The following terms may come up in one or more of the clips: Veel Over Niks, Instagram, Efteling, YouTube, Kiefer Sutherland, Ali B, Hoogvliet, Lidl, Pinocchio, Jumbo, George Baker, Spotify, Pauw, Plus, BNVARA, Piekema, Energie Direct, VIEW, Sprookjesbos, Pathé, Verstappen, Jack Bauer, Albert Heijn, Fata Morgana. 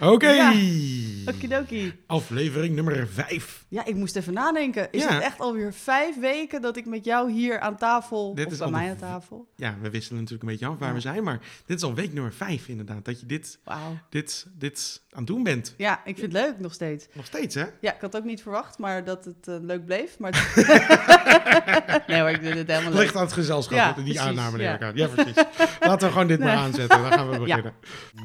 Oké. Ja. Okidoki. Aflevering nummer 5. Ja, ik moest even nadenken. Is het echt alweer 5 weken dat ik met jou hier aan tafel, dit of is bij mij aan tafel? Ja, we wisselen natuurlijk een beetje af waar we zijn, maar dit is al week nummer 5 inderdaad, dat je dit aan het doen bent. Ja, ik vind het leuk nog steeds. Nog steeds, hè? Ja, ik had ook niet verwacht, maar dat het leuk bleef. Maar nee hoor, ik doe het helemaal leuk. Het ligt aan het gezelschap, die aanname elkaar. Ja, precies. Laten we gewoon dit maar aanzetten, dan gaan we beginnen. Ja.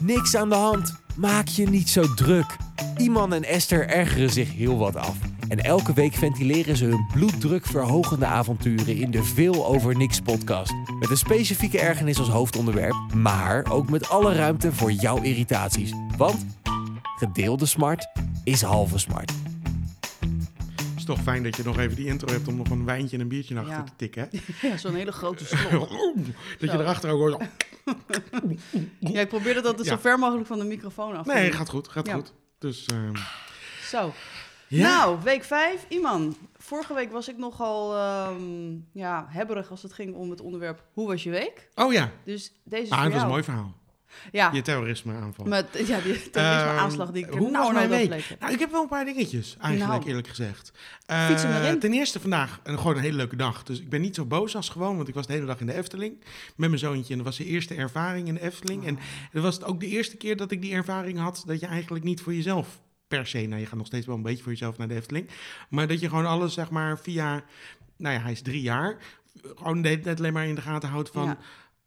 Niks aan de hand. Maak je niet zo druk. Iman en Esther ergeren zich heel wat af. En elke week ventileren ze hun bloeddrukverhogende avonturen in de Veel Over Niks podcast. Met een specifieke ergernis als hoofdonderwerp, maar ook met alle ruimte voor jouw irritaties. Want gedeelde smart is halve smart. Het is toch fijn dat je nog even die intro hebt om nog een wijntje en een biertje naar achter te tikken. Hè? Ja, zo'n hele grote slok. Dat je erachter ook hoort... Ja, ik probeer dat altijd zo ver mogelijk van de microfoon af. Nee, gaat goed. Dus, Zo. Ja. Nou, week 5. Iman, vorige week was ik nogal hebberig als het ging om het onderwerp hoe was je week? Oh ja. Dus deze is voor jou. Dat is een mooi verhaal. Ja. Je terrorisme aanval. Die terrorisme aanslag die ik heb. Hoe was mijn week? Nou, ik heb wel een paar dingetjes, eigenlijk eerlijk gezegd. Ten eerste vandaag gewoon een hele leuke dag. Dus ik ben niet zo boos als gewoon, want ik was de hele dag in de Efteling. Met mijn zoontje. En dat was de eerste ervaring in de Efteling. Oh. En dat was ook de eerste keer dat ik die ervaring had dat je eigenlijk niet voor jezelf... per se, nou je gaat nog steeds wel een beetje voor jezelf naar de Efteling. Maar dat je gewoon alles, zeg maar, via... Nou ja, hij is 3 jaar. Gewoon net alleen maar in de gaten houdt van... Ja.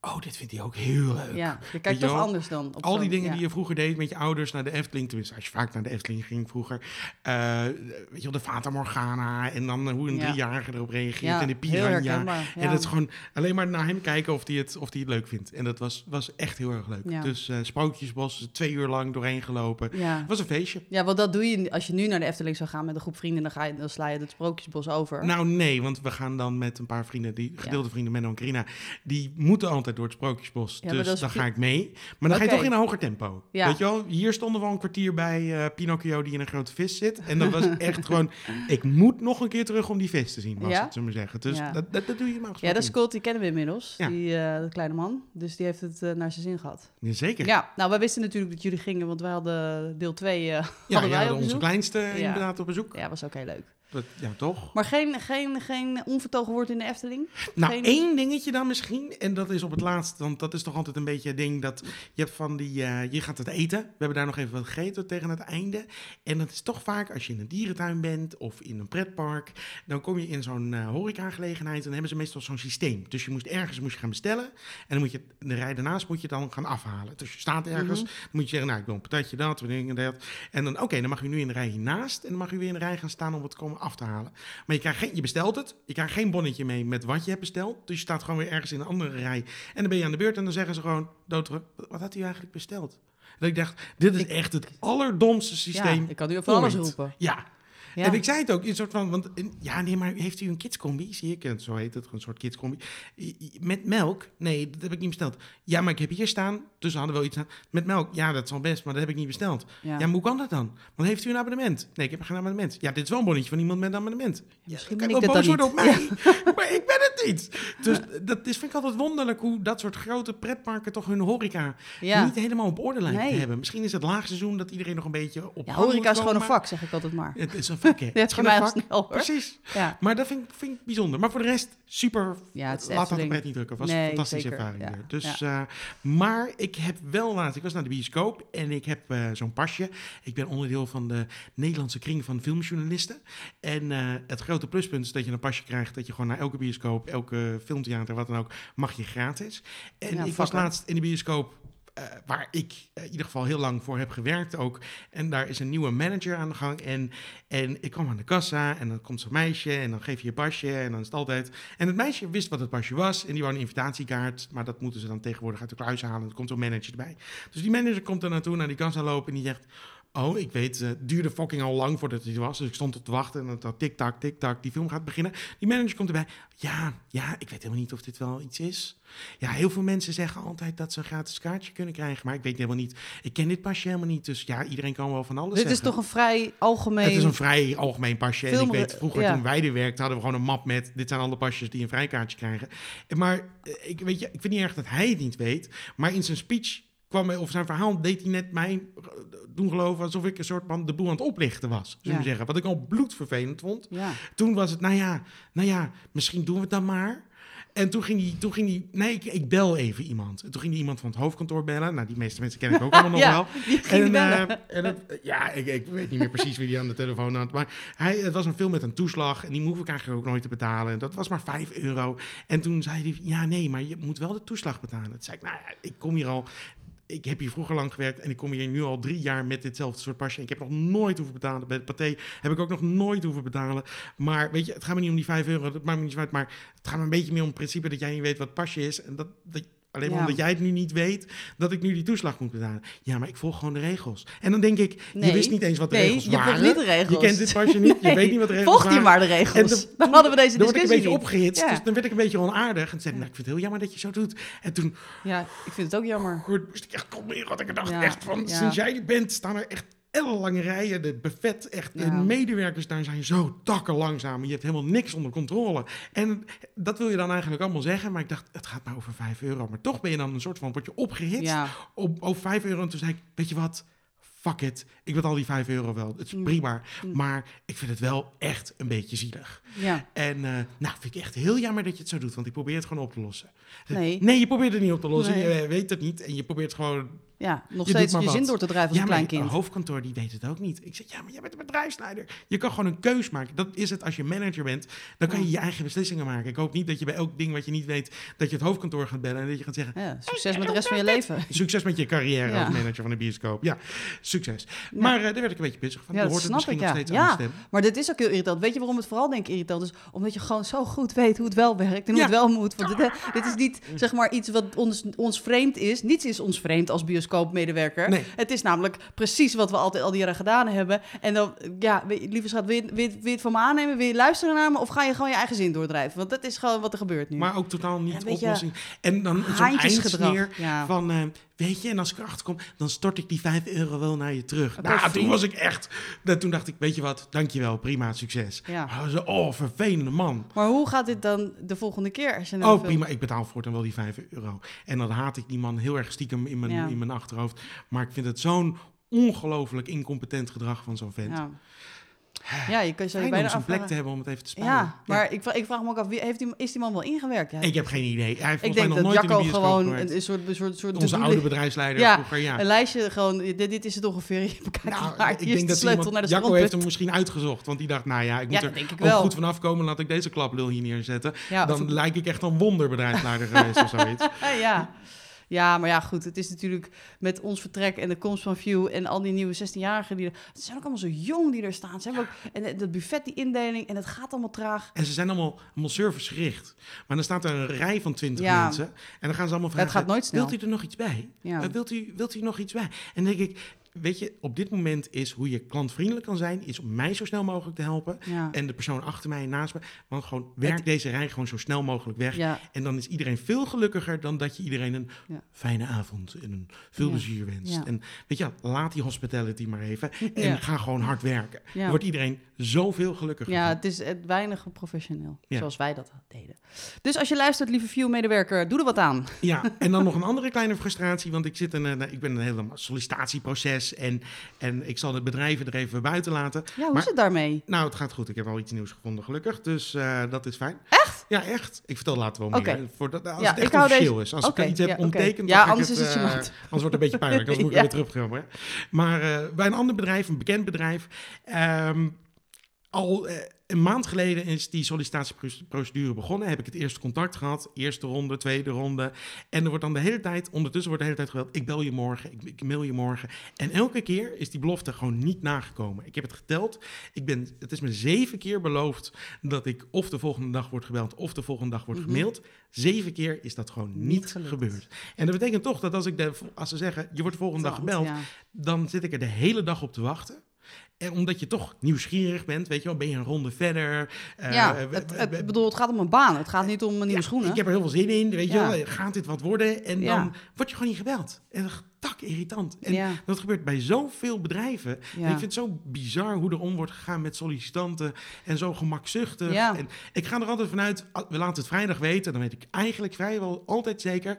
Oh, dit vindt hij ook heel leuk. Ja, je kijkt toch anders dan. Op al die dingen die je vroeger deed met je ouders naar de Efteling. Tenminste, als je vaak naar de Efteling ging vroeger. Weet je wel, de Fata Morgana. En dan hoe een 3-jarige erop reageert. Ja, en de piranha. En dat is gewoon alleen maar naar hem kijken of hij het leuk vindt. En dat was echt heel erg leuk. Ja. Dus Sprookjesbos, 2 uur lang doorheen gelopen. Ja. Het was een feestje. Ja, want dat doe je als je nu naar de Efteling zou gaan met een groep vrienden. Dan sla je het Sprookjesbos over. Nou nee, want we gaan dan met een paar vrienden, die gedeelde vrienden, Menno en Carina. Die moeten altijd door het Sprookjesbos, ja, dus dan ga ik mee. Maar dan ga je toch in een hoger tempo. Ja. Weet je wel, hier stonden we al een kwartier bij Pinocchio die in een grote vis zit. En dat was echt gewoon, ik moet nog een keer terug om die vis te zien, het, zullen we zeggen. Dus dat doe je maar. Ja, dat is cool, die kennen we inmiddels, die kleine man. Dus die heeft het naar zijn zin gehad. Ja, zeker. Ja, nou, we wisten natuurlijk dat jullie gingen, want wij hadden deel 2 onze kleinste inderdaad op bezoek. Ja, was ook heel leuk. Ja, toch? Maar geen onvertogen woord in de Efteling? Nou, één dingetje dan misschien. En dat is op het laatst, want dat is toch altijd een beetje het ding dat... Je hebt van die... je gaat het eten. We hebben daar nog even wat gegeten tegen het einde. En dat is toch vaak, als je in een dierentuin bent of in een pretpark... Dan kom je in zo'n horecagelegenheid en dan hebben ze meestal zo'n systeem. Dus je moest ergens gaan bestellen. En dan moet je de rij daarnaast dan gaan afhalen. Dus je staat ergens, dan moet je zeggen... Nou, ik wil een patatje dat, wat dingen dat. En dan, dan mag u nu in de rij hiernaast. En dan mag u weer in de rij gaan staan om wat te komen af te halen. Maar je bestelt het. Je krijgt geen bonnetje mee met wat je hebt besteld. Dus je staat gewoon weer ergens in een andere rij. En dan ben je aan de beurt en dan zeggen ze gewoon... Doodrug, wat had u eigenlijk besteld? En ik dacht, dit is echt het allerdomste systeem. Ja, ik kan nu over alles roepen. Ja. Ja. En ik zei het ook, een soort van, want maar heeft u een kidscombi? Zie ik, en zo heet het, een soort kidscombi. Met melk? Nee, dat heb ik niet besteld. Ja, maar ik heb hier staan, dus we hadden wel iets staan. Met melk? Ja, dat is al best, maar dat heb ik niet besteld. Ja, maar hoe kan dat dan? Want heeft u een abonnement? Nee, ik heb geen abonnement. Ja, dit is wel een bonnetje van iemand met een abonnement. Ja, misschien kan ik wel boos worden op mij, maar ik ben het niet. Dus dat is, vind ik altijd wonderlijk hoe dat soort grote pretparken toch hun horeca niet helemaal op orde lijkt te hebben. Misschien is het laagseizoen dat iedereen nog een beetje op horeca is gewoon een vak, zeg ik altijd maar. Het is een vak. Okay, het is voor mij al snel, hoor. Precies. Ja. Maar dat vind ik bijzonder. Maar voor de rest, super. Ja, het is laat dat de pret niet drukken. Was een fantastische ervaring weer. Dus, maar ik heb wel laatst... Ik was naar de bioscoop en ik heb zo'n pasje. Ik ben onderdeel van de Nederlandse kring van filmjournalisten. En het grote pluspunt is dat je een pasje krijgt... dat je gewoon naar elke bioscoop, elke filmtheater, wat dan ook... mag je gratis. En ik was laatst in de bioscoop... waar ik in ieder geval heel lang voor heb gewerkt ook. En daar is een nieuwe manager aan de gang. En ik kwam aan de kassa en dan komt zo'n meisje en dan geef je je pasje en dan is het altijd... En het meisje wist wat het pasje was en die wou een invitatiekaart. Maar dat moeten ze dan tegenwoordig uit de kluis halen. En er komt zo'n manager erbij. Dus die manager komt er naartoe, naar die kassa lopen en die zegt... Oh, ik weet, het duurde fucking al lang voordat hij was. Dus ik stond op te wachten en dan dacht tik-tak, die film gaat beginnen. Die manager komt erbij. Ja, ik weet helemaal niet of dit wel iets is. Ja, heel veel mensen zeggen altijd dat ze een gratis kaartje kunnen krijgen. Maar ik weet helemaal niet. Ik ken dit pasje helemaal niet. Dus ja, iedereen kan wel van alles dit zeggen. Dit is toch een vrij algemeen... Het is een vrij algemeen pasje. En ik weet, vroeger toen wij er werkten, hadden we gewoon een map met... Dit zijn alle pasjes die een vrijkaartje krijgen. Maar ik vind niet erg dat hij het niet weet. Maar in zijn speech... kwam hij, of zijn verhaal deed hij net mij doen geloven alsof ik een soort van de boel aan het oplichten was, zullen we zeggen. Wat ik al bloedvervelend vond. Ja. Toen was het, nou ja, misschien doen we het dan maar. En toen ging hij, nee, ik bel even iemand. En toen ging hij iemand van het hoofdkantoor bellen. Nou, die meeste mensen ken ik ook allemaal nog wel. Ik weet niet meer precies wie die aan de telefoon had. Maar het was een film met een toeslag. En die hoef ik eigenlijk ook nooit te betalen. En dat was maar €5. En toen zei hij, ja, nee, maar je moet wel de toeslag betalen. Toen zei ik, nou ja, ik heb hier vroeger lang gewerkt en ik kom hier nu al 3 jaar met ditzelfde soort pasje. Ik heb nog nooit hoeven betalen. Bij de Pathé heb ik ook nog nooit hoeven betalen. Maar weet je, het gaat me niet om die €5. Dat maakt me niet zo uit. Maar het gaat me een beetje meer om het principe dat jij niet weet wat pasje is. En alleen omdat jij het nu niet weet, dat ik nu die toeslag moet betalen. Ja, maar ik volg gewoon de regels. En dan denk ik, je wist niet eens wat de regels waren. Nee, je volgt niet de regels. Je kent dit pasje niet, je weet niet wat de regels waren. Volg die maar de regels. Dan hadden we deze discussie niet. Dan werd ik een beetje opgehitst, dus dan werd ik een beetje onaardig. En zei ik, nou, ik vind het heel jammer dat je zo doet. En toen... Ja, ik vind het ook jammer. Goed, moest ik echt komen, had ik gedacht, sinds jij er bent, staan er echt... lange rijen, de buffet, echt. De medewerkers daar zijn zo takken langzaam. Je hebt helemaal niks onder controle. En dat wil je dan eigenlijk allemaal zeggen. Maar ik dacht, het gaat maar over €5. Maar toch ben je dan een soort van, word je opgehitst op €5. En toen zei ik, weet je wat, fuck it. Ik wil al die €5 wel. Het is prima. Maar ik vind het wel echt een beetje zielig. Ja. En vind ik echt heel jammer dat je het zo doet. Want ik probeer het gewoon op te lossen. Nee, je probeert het niet op te lossen. Nee. Je weet het niet. En je probeert gewoon... Ja, nog steeds je zin door te drijven als een klein kind. Ja, maar het hoofdkantoor, die weet het ook niet. Ik zeg, ja, maar jij bent een bedrijfsleider. Je kan gewoon een keus maken. Dat is het als je manager bent. Dan kan je je eigen beslissingen maken. Ik hoop niet dat je bij elk ding wat je niet weet... dat je het hoofdkantoor gaat bellen en dat je gaat zeggen... Ja, succes met de rest van je leven. Succes met je carrière als manager van de bioscoop. Ja, succes. Ja. Maar daar werd ik een beetje bezig van. Ja, dat hoort snap het misschien ik, nog steeds aan de stem. Maar dit is ook heel irritant. Weet je waarom het vooral denk ik irritant is? Omdat je gewoon zo goed weet hoe het wel werkt en hoe het wel moet. Want dit is niet, zeg maar, iets wat ons vreemd is. Niets is ons vreemd als bioscoop. Koopmedewerker. Nee. Het is namelijk precies wat we altijd al die jaren gedaan hebben. En dan, lieve schat, wil je het van me aannemen? Wil je luisteren naar me? Of ga je gewoon je eigen zin doordrijven? Want dat is gewoon wat er gebeurt nu. Maar ook totaal niet oplossing. En dan zo'n eindsneer van... weet je, en als ik erachter kom, dan stort ik die €5 wel naar je terug. Toen was ik echt... Toen dacht ik, weet je wat, dankjewel, prima, succes. Ja. Oh, vervelende man. Maar hoe gaat dit dan de volgende keer? Als je nou prima, ik betaal voortaan wel die €5. En dan haat ik die man heel erg stiekem in mijn achterhoofd. Maar ik vind het zo'n ongelooflijk incompetent gedrag van zo'n vent. Ja. Ja, je kan je bijna om zijn plek te hebben om het even te sparen. Ja, maar ik vraag me ook af, is die man wel ingewerkt? Ja, ik heb geen idee. Hij ik denk mij nog dat Jacco gewoon een soort onze oude bedrijfsleider vroeger, een lijstje gewoon, dit is het ongeveer. Ik denk dat Jacco heeft hem misschien uitgezocht, want die dacht, ik moet er goed vanaf komen, laat ik deze klaplul hier neerzetten. Ja, dan lijk ik echt een wonderbedrijfsleider geweest of zoiets. Ja. Ja, maar goed, het is natuurlijk met ons vertrek en de komst van VIEW en al die nieuwe 16-jarigen. Ze zijn ook allemaal zo jong die er staan. Ze hebben ook, en dat buffet, die indeling, en het gaat allemaal traag. En ze zijn allemaal servicegericht. Maar dan staat er een rij van 20 mensen. En dan gaan ze allemaal vragen, het gaat nooit snel. Wilt u er nog iets bij? Ja. Wilt u nog iets bij? En dan denk ik... Weet je, op dit moment is hoe je klantvriendelijk kan zijn... is om mij zo snel mogelijk te helpen. Ja. En de persoon achter mij en naast me. Want gewoon deze rij gewoon zo snel mogelijk weg. Ja. En dan is iedereen veel gelukkiger... dan dat je iedereen een fijne avond en een veel plezier wenst. Ja. En weet je, laat die hospitality maar even. En ga gewoon hard werken. Ja. Dan wordt iedereen zoveel gelukkiger. Ja, het is weinig professioneel. Ja. Zoals wij dat deden. Dus als je luistert, lieve VIEW-medewerker, doe er wat aan. Ja, en dan nog een andere kleine frustratie. Want ik ben een hele sollicitatieproces... En ik zal de bedrijven er even buiten laten. Ja, hoe is het daarmee? Nou, het gaat goed. Ik heb al iets nieuws gevonden, gelukkig. Dus dat is fijn. Echt? Ja, echt. Ik vertel later wel meer. Als het echt officieel is. Als ik iets heb ontekend... Ja, anders is het zo anders wordt het een beetje pijnlijk. Anders moet ik weer terugkomen. Maar bij een ander bedrijf, een bekend bedrijf... een maand geleden is die sollicitatieprocedure begonnen. Heb ik het eerste contact gehad. Eerste ronde, tweede ronde. En er wordt dan ondertussen wordt de hele tijd geweld. Ik bel je morgen, ik mail je morgen. En elke keer is die belofte gewoon niet nagekomen. Ik heb het geteld. Het is me 7 keer beloofd dat ik of de volgende dag word gebeld... of de volgende dag word gemaild. 7 keer is dat gewoon niet gebeurd. En dat betekent toch dat als ze zeggen... je wordt de volgende dag gebeld, dan zit ik er de hele dag op te wachten... En omdat je toch nieuwsgierig bent, weet je wel, ben je een ronde verder. Het gaat om een baan, het gaat niet om nieuwe schoenen. Ik heb er heel veel zin in, weet je wel, gaat dit wat worden? En dan word je gewoon niet gebeld. En dat is tak irritant. En dat gebeurt bij zoveel bedrijven. Ja. En ik vind het zo bizar hoe er om wordt gegaan met sollicitanten en zo gemakzuchtig. Ja. En ik ga er altijd vanuit, we laten het vrijdag weten, dan weet ik eigenlijk vrijwel altijd zeker...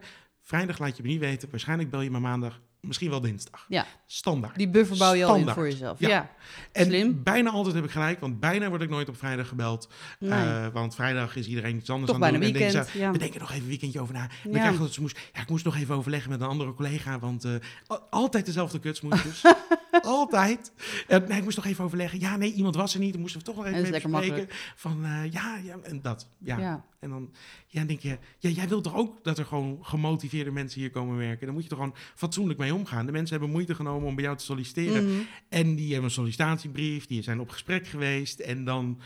Vrijdag laat je me niet weten. Waarschijnlijk bel je me maandag. Misschien wel dinsdag. Ja. Standaard. Die buffer bouw je al in voor jezelf. Ja. En slim. Bijna altijd heb ik gelijk. Want bijna word ik nooit op vrijdag gebeld. Nee. Want vrijdag is iedereen iets anders toch aan het doen. Bijna weekend. We denken nog even een weekendje over na. Dan krijg je dat smoes. Ja, ik moest nog even overleggen met een andere collega. Want altijd dezelfde kutsmoesjes. Altijd. Nee, ik moest nog even overleggen. Ja, nee, iemand was er niet. Dan moesten we toch nog even mee bespreken. Van en dat. Ja. En dan denk je, jij wilt toch ook dat er gewoon gemotiveerde mensen hier komen werken? Dan moet je toch gewoon fatsoenlijk mee omgaan. De mensen hebben moeite genomen om bij jou te solliciteren. Mm-hmm. En die hebben een sollicitatiebrief, die zijn op gesprek geweest. En dan,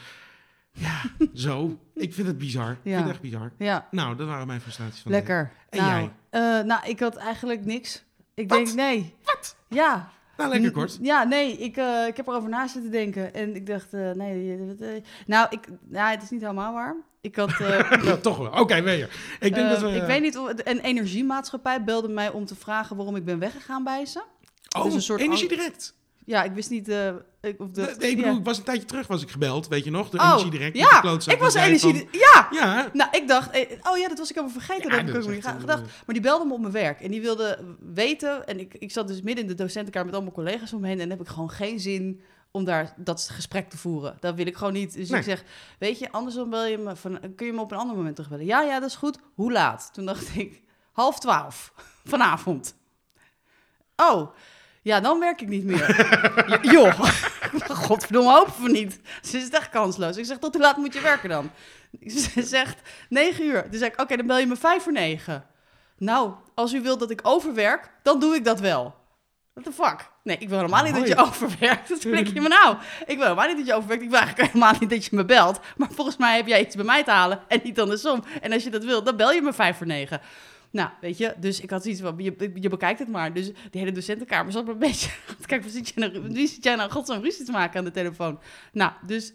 zo. Ik vind het bizar. Ja. Ik vind het echt bizar. Ja. Nou, dat waren mijn frustraties van lekker. En nou, jij? Ik had eigenlijk niks. Ik denk, nee. Wat? Ja. Nou, lekker kort. Ja, nee, ik heb erover na zitten denken. En ik dacht, het is niet helemaal waar. Ik had... ja, toch wel. Oké, weet je. Ik denk dat we... Ik weet niet, een energiemaatschappij belde mij om te vragen waarom ik ben weggegaan bij ze. Oh, dus een soort Energie Direct. Ja, ik wist niet... Ik was een tijdje terug was ik gebeld, weet je nog? De Energie Direct. Ja, ik was energie... Van... Ja. Ja! Nou, ik dacht... dat was ik helemaal vergeten. Ja, dat ik gedacht. Maar die belde me op mijn werk. En die wilde weten... En ik zat dus midden in de docentenkamer met allemaal collega's omheen. En dan heb ik gewoon geen zin... om daar dat gesprek te voeren. Dat wil ik gewoon niet. Dus ik zeg, weet je, andersom wil je me kun je me op een ander moment terugbellen. Ja, dat is goed. Hoe laat? Toen dacht ik, 11:30 vanavond. Oh, ja, dan werk ik niet meer. Joh, godverdomme, hopen we niet. Ze is echt kansloos. Ik zeg, tot hoe laat moet je werken dan? Ze zegt, 9:00. Toen zei ik, oké, dan bel je me 8:55. Nou, als u wilt dat ik overwerk, dan doe ik dat wel. What the fuck? Nee, ik wil helemaal niet dat je overwerkt. Dat spreek je me nou. Ik wil helemaal niet dat je overwerkt. Ik wil eigenlijk helemaal niet dat je me belt. Maar volgens mij heb jij iets bij mij te halen en niet andersom. En als je dat wilt, dan bel je me 8:55. Nou, weet je, dus ik had zoiets van, je bekijkt het maar. Dus die hele docentenkamer zat maar een beetje... Kijk, wie zit jij nou godsnaam ruzie te maken aan de telefoon? Nou, dus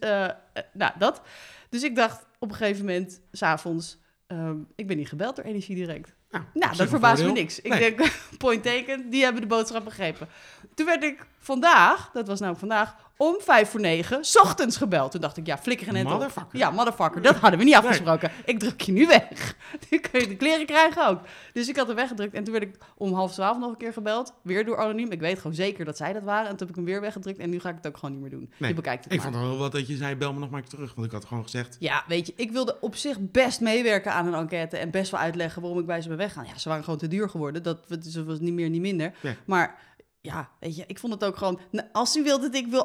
dat. Dus ik dacht op een gegeven moment, 's avonds... ik ben niet gebeld door Energie Direct. Nou, dat verbaast me niks. Ik denk, point taken, die hebben de boodschap begrepen. Toen werd ik vandaag, dat was namelijk vandaag, om 8:55 ochtends gebeld. Toen dacht ik, flikker en net op. Ja, motherfucker, dat hadden we niet afgesproken. Nee. Ik druk je nu weg. Nu kun je de kleren krijgen ook. Dus ik had hem weggedrukt en toen werd ik om 11:30 nog een keer gebeld. Weer door anoniem. Ik weet gewoon zeker dat zij dat waren. En toen heb ik hem weer weggedrukt en nu ga ik het ook gewoon niet meer doen. Nee. Je bekijkt het vond het wel wat dat je zei, bel me nog maar terug. Want ik had gewoon gezegd... Ja, weet je, ik wilde op zich best meewerken aan een enquête en best wel uitleggen waarom ik bij ze ben weggaan. Ja, ze waren gewoon te duur geworden. Dat was niet meer, niet minder. Nee. Maar... Ja, weet je, ik vond het ook gewoon... Als u wilt dat ik moet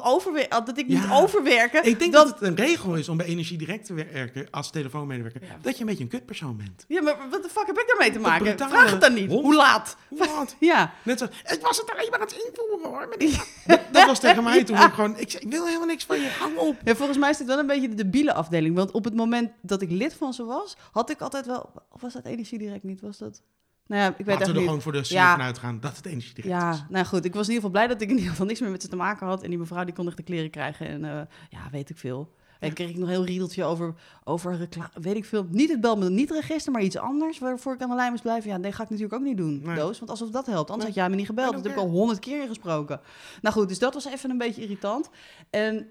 overwerken... Ik denk dat het een regel is om bij Energie Direct te werken... als telefoonmedewerker, dat je een beetje een kutpersoon bent. Ja, maar wat de fuck heb ik daarmee te maken? Vraag het dan niet. Hoe laat? Wat? Ja. Net zo, het was het alleen maar aan het invoeren, hoor. Dat was tegen mij toen. Ik zei, ik wil helemaal niks van je. Hang op. Ja, volgens mij is dit wel een beetje de debiele afdeling. Want op het moment dat ik lid van ze was... had ik altijd wel... Of was dat Energie Direct niet? Was dat... Nou ja, ik weet laten we er niet. Gewoon voor de zin vanuit gaan dat het Energie Direct is. Ja, nou goed. Ik was in ieder geval blij dat ik in ieder geval niks meer met ze te maken had. En die mevrouw die kon echt de kleren krijgen. En weet ik veel. En kreeg ik nog een heel riedeltje over reclame. Weet ik veel. Niet het bel me niet register, maar iets anders. Waarvoor ik aan de lijn moest blijven. Ja, nee, ga ik natuurlijk ook niet doen. Nee. Doos, want alsof dat helpt. Anders had jij me niet gebeld. Dat heb ik al 100 keer gesproken. Nou goed, dus dat was even een beetje irritant. En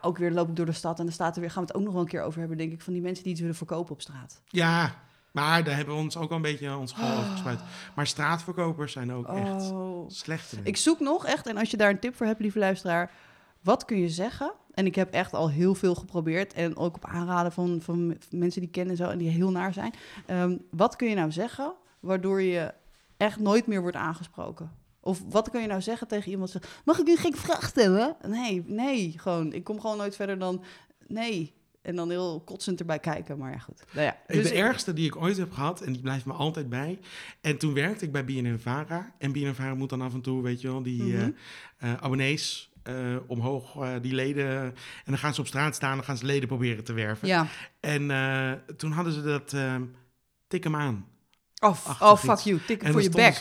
ook weer loop ik door de stad. En dan staat er weer, gaan we het ook nog wel een keer over hebben, denk ik. Van die mensen die iets willen verkopen op straat. Ja. Maar daar hebben we ons ook al een beetje aan ons school over gespuit. Maar straatverkopers zijn ook echt slechte mensen. Ik zoek nog echt, en als je daar een tip voor hebt, lieve luisteraar... Wat kun je zeggen? En ik heb echt al heel veel geprobeerd. En ook op aanraden van mensen die kennen en zo en die heel naar zijn. Wat kun je nou zeggen waardoor je echt nooit meer wordt aangesproken? Of wat kun je nou zeggen tegen iemand? Mag ik u geen vraag stellen? Nee, gewoon. Ik kom gewoon nooit verder dan... Nee. En dan heel kotsend erbij kijken, maar ja, goed. Nou ja, dus de ergste die ik ooit heb gehad, en die blijft me altijd bij. En toen werkte ik bij BNVARA. En BNVARA moet dan af en toe, weet je wel, die abonnees omhoog, die leden... En dan gaan ze op straat staan, dan gaan ze leden proberen te werven. Ja. En toen hadden ze dat tik hem aan. Oh, fuck you, tik hem voor je bek.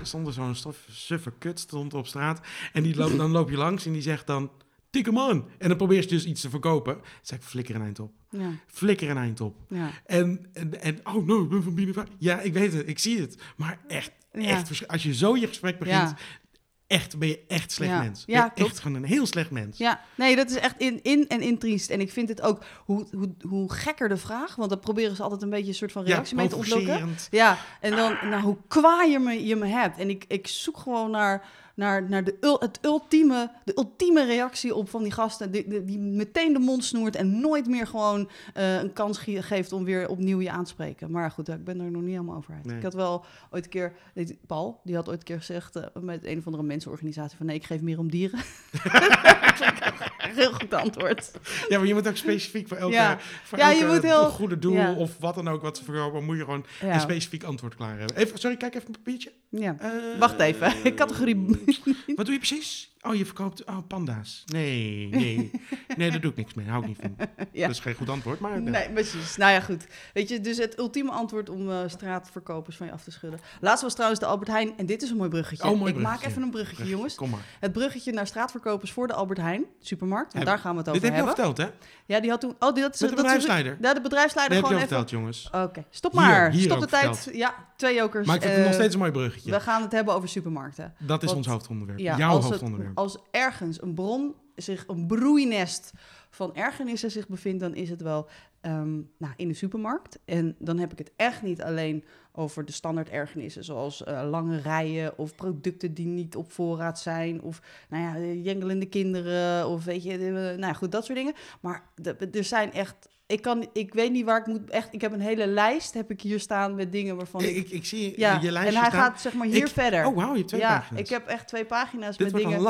Stond er zo'n suffe kut op straat. En dan loop je langs en die zegt dan... Tik hem aan. En dan probeer je dus iets te verkopen. Dan zeg ik, flikker een eind op. Ja. Flikker een eind op. Ja. En oh no, ik ben van binnen. Ja, ik weet het. Ik zie het. Maar echt, als je zo je gesprek begint... Ja. echt, ben je echt slecht mens. Ja, ben je echt gewoon een heel slecht mens. Ja, nee, dat is echt in en intriest. En ik vind het ook, hoe gekker de vraag... want dan proberen ze altijd een beetje een soort van reactie mee te ontlokken. Ja, en dan, nou, hoe kwaaier je me hebt. En ik zoek gewoon naar de ultieme reactie op van die gasten... die meteen de mond snoert en nooit meer gewoon een kans geeft... om weer opnieuw je aan te spreken. Maar goed, ik ben er nog niet helemaal over uit. Nee. Ik had wel ooit een keer... Paul, die had ooit een keer gezegd... met een of andere mensenorganisatie... van nee, ik geef meer om dieren. Heel goed antwoord. Ja, maar je moet ook specifiek voor elke, voor elke goede doel... Ja. Of wat dan ook wat ze verkopen... moet je gewoon een specifiek antwoord klaar hebben. Even, sorry, kijk even een papiertje. Ja. Wacht even, categorie... Wat doe je precies? Oh, je verkoopt panda's. Nee, daar doe ik niks mee. Hou ik niet van. Ja. Dat is geen goed antwoord, maar... Nee, precies. Nou ja, goed. Weet je, dus het ultieme antwoord om straatverkopers van je af te schudden. Laatst was trouwens de Albert Heijn. En dit is een mooi bruggetje. Oh, mooi bruggetje. Ik maak even een bruggetje, jongens. Kom maar. Het bruggetje naar straatverkopers voor de Albert Heijn. Supermarkt, want daar gaan we het over hebben. Dit heb je verteld, hè? Ja, die had toen... Oh, die had... Met de bedrijfsleider. Ja, de bedrijfsleider gewoon even... Dat heb je verteld, jongens. Oké. Stop maar. Stop de tijd. Verteld. Ja, 2 jokers. Maar ik vind het nog steeds een mooi bruggetje. We gaan het hebben over supermarkten. Dat is ons hoofdonderwerp. Jouw hoofdonderwerp. Als ergens een bron, zich een broeinest van ergernissen zich bevindt... dan is het wel in de supermarkt. En dan heb ik het echt niet alleen over de standaard ergernissen... zoals lange rijen of producten die niet op voorraad zijn... of jengelende kinderen of weet je, goed, dat soort dingen. Maar er zijn echt... Ik weet niet waar ik moet... Echt, ik heb een hele lijst hier staan met dingen waarvan ik... Ik zie je lijstje en hij staan. Gaat zeg maar hier verder. Oh, wauw, je hebt 2 pagina's. Ik heb echt 2 pagina's met dingen. Dit wordt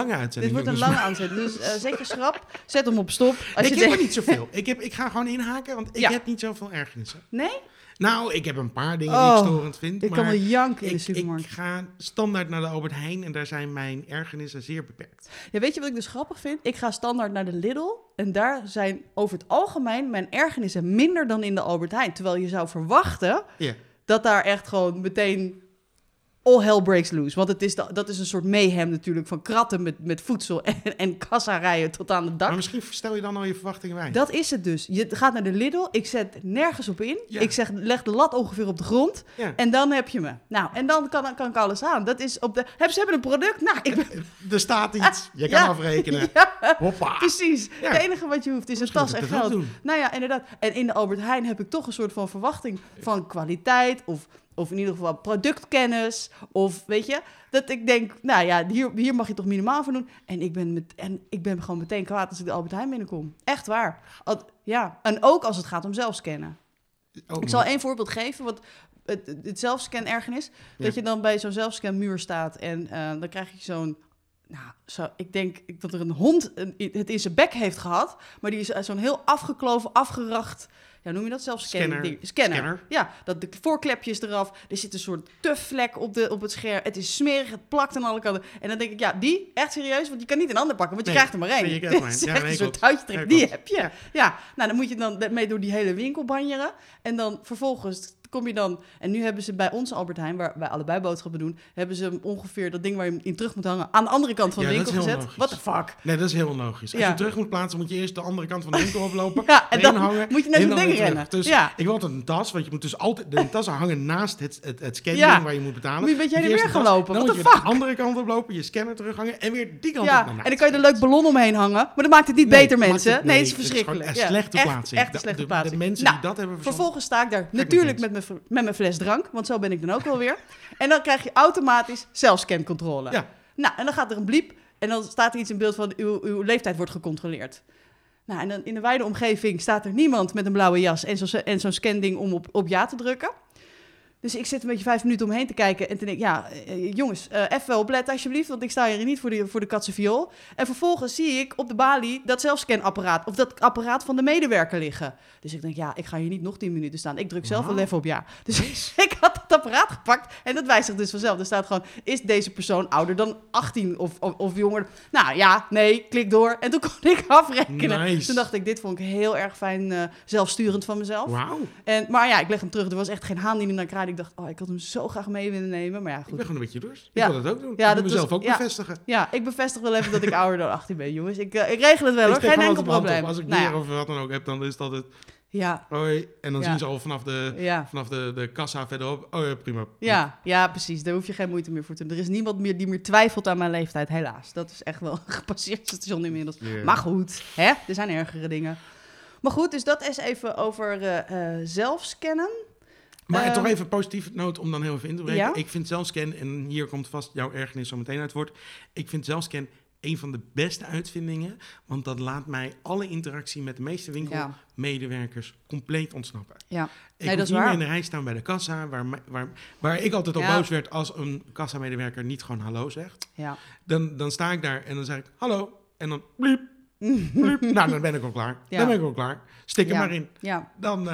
een lange uitzending. Dus zeker schrap. Zet hem op stop. Ik heb er niet zoveel. Ik ga gewoon inhaken, want ik heb niet zoveel ergernissen. Nee? Nou, ik heb een paar dingen die ik storend vind. Ik kan wel janken in de supermarkt. Ik ga standaard naar de Albert Heijn en daar zijn mijn ergernissen zeer beperkt. Ja, weet je wat ik dus grappig vind? Ik ga standaard naar de Lidl en daar zijn over het algemeen mijn ergernissen minder dan in de Albert Heijn. Terwijl je zou verwachten dat daar echt gewoon meteen... all hell breaks loose. Want het is dat is een soort mayhem natuurlijk... van kratten met voedsel en kassarijen tot aan de dak. Maar misschien stel je dan al je verwachtingen bij. Dat is het dus. Je gaat naar de Lidl. Ik zet nergens op in. Ja. Ik zeg, leg de lat ongeveer op de grond. Ja. En dan heb je me. Nou, en dan kan ik alles aan. Dat is op de... Ze hebben een product. Nou, er staat iets. Je kan afrekenen. Ja. Hoppa. Precies. Ja. Het enige wat je hoeft is een tas en geld. Nou ja, inderdaad. En in de Albert Heijn heb ik toch een soort van verwachting... van kwaliteit of... Of in ieder geval productkennis. Of weet je, dat ik denk, hier mag je toch minimaal voor doen. En ik ben gewoon meteen kwaad als ik de Albert Heijn binnenkom. Echt waar. En ook als het gaat om zelfscannen. Oh, ik zal 1 voorbeeld geven, want het zelfscan-ergernis... dat je dan bij zo'n zelfscanmuur staat en dan krijg je zo'n... ik denk dat er een hond het in zijn bek heeft gehad... maar die is zo'n heel afgekloven, afgeracht... Ja, noem je dat zelfs? Scanner. Ja, dat de voorklepjes eraf. Er zit een soort tufvlek op het scherm. Het is smerig, het plakt aan alle kanten. En dan denk ik, die, echt serieus? Want je kan niet een ander pakken, want je krijgt er maar één. Je krijgt maar één. Een soort touwtje trek, die heb je. Ja. Dan moet je dan mee door die hele winkel banjeren. En dan vervolgens kom je dan... En nu hebben ze bij ons Albert Heijn, waar wij allebei boodschappen doen... hebben ze ongeveer dat ding waar je hem in terug moet hangen... aan de andere kant van de winkel gezet. What the fuck? Nee, dat is heel logisch. Als je hem terug moet plaatsen, moet je eerst de andere kant van de winkel oplopen. En dan hangen, moet je naar zo'n ding rennen. Dus ik had een tas, want je moet dus altijd de tassen hangen naast het scanning waar je moet betalen. Moet je een beetje heen en weer gaan lopen. Dan moet je de andere kant oplopen, je scanner terug hangen en weer die kant op. En dan kan je er een leuk ballon omheen hangen, maar dat maakt het niet beter, mensen. Nee, het is verschrikkelijk. Echt slechte plaatsing. Echt slechte plaatsing. De mensen die dat hebben verzonnen. Vervolgens sta ik daar natuurlijk met mijn fles drank, want zo ben ik dan ook wel weer. En dan krijg je automatisch zelfscancontrole. Ja. En dan gaat er een bliep en dan staat er iets in beeld van uw leeftijd wordt gecontroleerd. En dan in de wijde omgeving staat er niemand met een blauwe jas en zo'n scanding om op ja te drukken. Dus ik zit een beetje 5 minuten omheen te kijken en toen denk ik, jongens, even wel opletten alsjeblieft, want ik sta hier niet voor de katsenviool. En vervolgens zie ik op de balie dat zelfscanapparaat, of dat apparaat van de medewerker liggen. Dus ik denk, ik ga hier niet nog 10 minuten staan. Ik druk zelf wel even op ja. Dus ik had dat apparaat gepakt en dat wijzigt dus vanzelf. Er staat gewoon, is deze persoon ouder dan 18 of jonger? Klik door. En toen kon ik afrekenen. Nice. Toen dacht ik, dit vond ik heel erg fijn, zelfsturend van mezelf. Wow. Maar ik leg hem terug, er was echt geen haan die naar kraaide. Ik dacht, ik had hem zo graag mee willen nemen. Maar goed. Ik ben gewoon een beetje dorst. Ik wil dat ook doen. Ik wil mezelf ook bevestigen. Ja, ik bevestig wel even dat ik ouder dan 18 ben, jongens. Ik regel het wel, hoor. Geen enkel probleem. Als ik meer of wat dan ook heb, dan is dat het... Ja. Hoi. En dan zien ze al vanaf de kassa verderop. Oh ja, prima. Ja, precies. Daar hoef je geen moeite meer voor te doen. Er is niemand meer die meer twijfelt aan mijn leeftijd, helaas. Dat is echt wel gepasseerd station inmiddels. Yeah. Maar goed, hè? Er zijn ergere dingen. Maar goed, dus dat is even over zelfscannen. Maar toch even een positieve noot om dan heel even in te breken. Ja? Ik vind zelfscannen, en hier komt vast jouw ergernis zo meteen uit voort. Ik vind zelfscannen een van de beste uitvindingen, want dat laat mij alle interactie met de meeste winkelmedewerkers compleet ontsnappen. Ja. Ik moet niet meer in de rij staan bij de kassa, waar ik altijd al boos werd als een kassamedewerker niet gewoon hallo zegt. Ja. Dan sta ik daar en dan zeg ik hallo en dan bliep. Nou, dan ben ik al klaar. Ja. Dan ben ik al klaar. Stik er maar in. Ja. Dan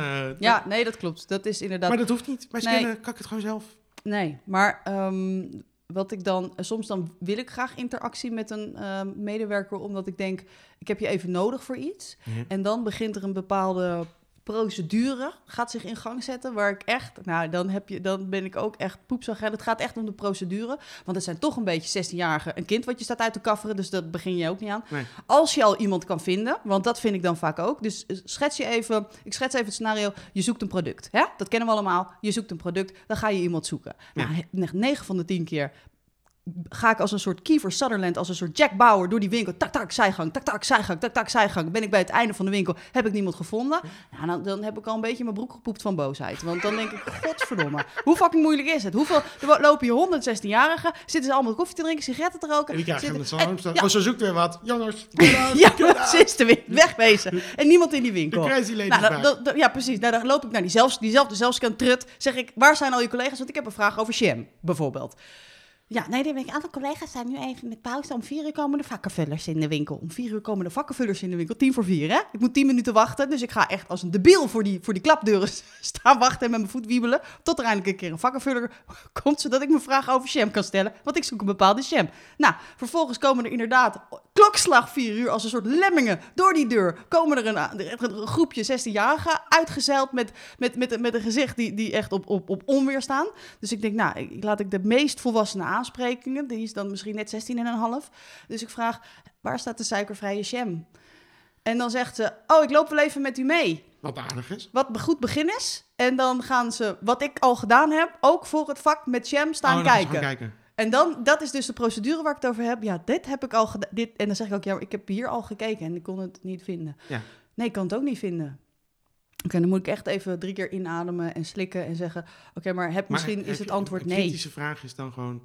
nee, dat klopt. Dat is inderdaad... Maar dat hoeft niet. Wij scannen, kak het gewoon zelf. Nee, maar wat ik dan... Soms dan wil ik graag interactie met een medewerker, omdat ik denk, ik heb je even nodig voor iets. Ja. En dan begint er een bepaalde procedure, gaat zich in gang zetten, waar ik echt... Nou, dan ben ik ook echt poepzagrijs. Het gaat echt om de procedure. Want het zijn toch een beetje 16-jarigen. Een kind wat je staat uit te kafferen, dus dat begin je ook niet aan. Nee. Als je al iemand kan vinden, want dat vind ik dan vaak ook. Dus ik schets even het scenario. Je zoekt een product. Hè? Dat kennen we allemaal. Je zoekt een product, dan ga je iemand zoeken. Ja. Nou, 9 van de 10 keer ga ik als een soort Kiefer Sutherland, als een soort Jack Bauer door die winkel. Tak, tak, zijgang, tak, tak, zijgang, tak, tak, zijgang. Ben ik bij het einde van de winkel, heb ik niemand gevonden. Nou, dan heb ik al een beetje mijn broek gepoept van boosheid. Want dan denk ik, godverdomme, hoe fucking moeilijk is het? Er lopen hier 116-jarigen, zitten ze allemaal koffie te drinken, sigaretten te roken. En die krijgen met z'n arm staan. Oh, ze zoekt weer wat. Jongens. Ja, ze is er weer. Wegwezen. En niemand in die winkel. Ja, precies. Nou, dan loop ik naar diezelfde zelfscan-trut. Zeg ik, waar zijn al je collega's? Want ik heb een vraag over Sham, bijvoorbeeld. Ja, nee, dan denk ik, alle collega's zijn nu even met pauze. Om 4 uur komen de vakkenvullers in de winkel. Om 4 uur komen de vakkenvullers in de winkel. 4:10, hè? Ik moet 10 minuten wachten. Dus ik ga echt als een debiel voor die klapdeuren staan wachten en met mijn voet wiebelen. Tot er eindelijk een keer een vakkenvuller komt, zodat ik mijn vraag over jam kan stellen. Want ik zoek een bepaalde jam. Nou, vervolgens komen er inderdaad klokslag 4 uur als een soort lemmingen door die deur. Komen er een groepje 16-jarigen uitgezeild met een gezicht die echt op onweer staan. Dus ik denk, nou, laat ik de meest volwassenen aansprekingen, die is dan misschien net 16,5. Dus ik vraag, waar staat de suikervrije jam? En dan zegt ze, oh, ik loop wel even met u mee. Wat aardig is. Wat goed begin is. En dan gaan ze, wat ik al gedaan heb, ook voor het vak met jam staan kijken. En dan, dat is dus de procedure waar ik het over heb. Ja, dit heb ik al gedaan. En dan zeg ik ook, ja, ik heb hier al gekeken en ik kon het niet vinden. Ja. Nee, ik kan het ook niet vinden. Oké, dan moet ik echt even 3 keer inademen en slikken en zeggen, oké, maar misschien is het antwoord nee. De kritische vraag is dan gewoon,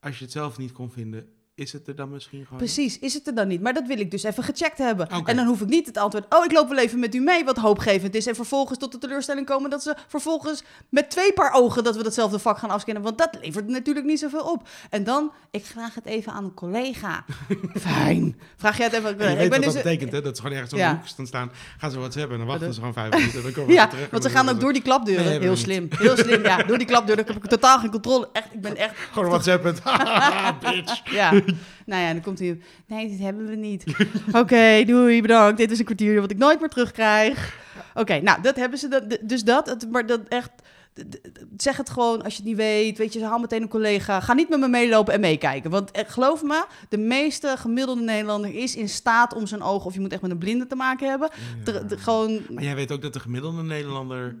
als je het zelf niet kon vinden, is het er dan misschien gewoon... Precies, is het er dan niet. Maar dat wil ik dus even gecheckt hebben. Okay. En dan hoef ik niet het antwoord, oh, ik loop wel even met u mee, wat hoopgevend is. En vervolgens tot de teleurstelling komen dat ze vervolgens met 2 paar ogen dat we datzelfde vak gaan afscannen. Want dat levert natuurlijk niet zoveel op. En dan, ik vraag het even aan een collega. Fijn. Vraag jij het even aan een collega. Je weet wat dat betekent, hè? Dat ze gewoon ergens op de hoek gaan staan. Gaan ze wat hebben en dan wachten ze gewoon 5 minuten. Dan komen terug. Want ze gaan ook door die klapdeuren. Nee, heel slim. Heel slim, ja. Door die klapdeuren heb ik totaal geen controle. Echt, ik ben echt... Gewoon WhatsAppend. Bitch. Ja. Nou ja, dan komt hij. Nee, dit hebben we niet. Oké, doei, bedankt. Dit is een kwartier wat ik nooit meer terugkrijg. Oké, nou, dat hebben ze. Maar dat echt... Zeg het gewoon als je het niet weet. Weet je, haal meteen een collega. Ga niet met me meelopen en meekijken. Want geloof me, de meeste gemiddelde Nederlander is in staat om zijn ogen... of je moet echt met een blinde te maken hebben. Ja. Gewoon... Maar jij weet ook dat de gemiddelde Nederlander...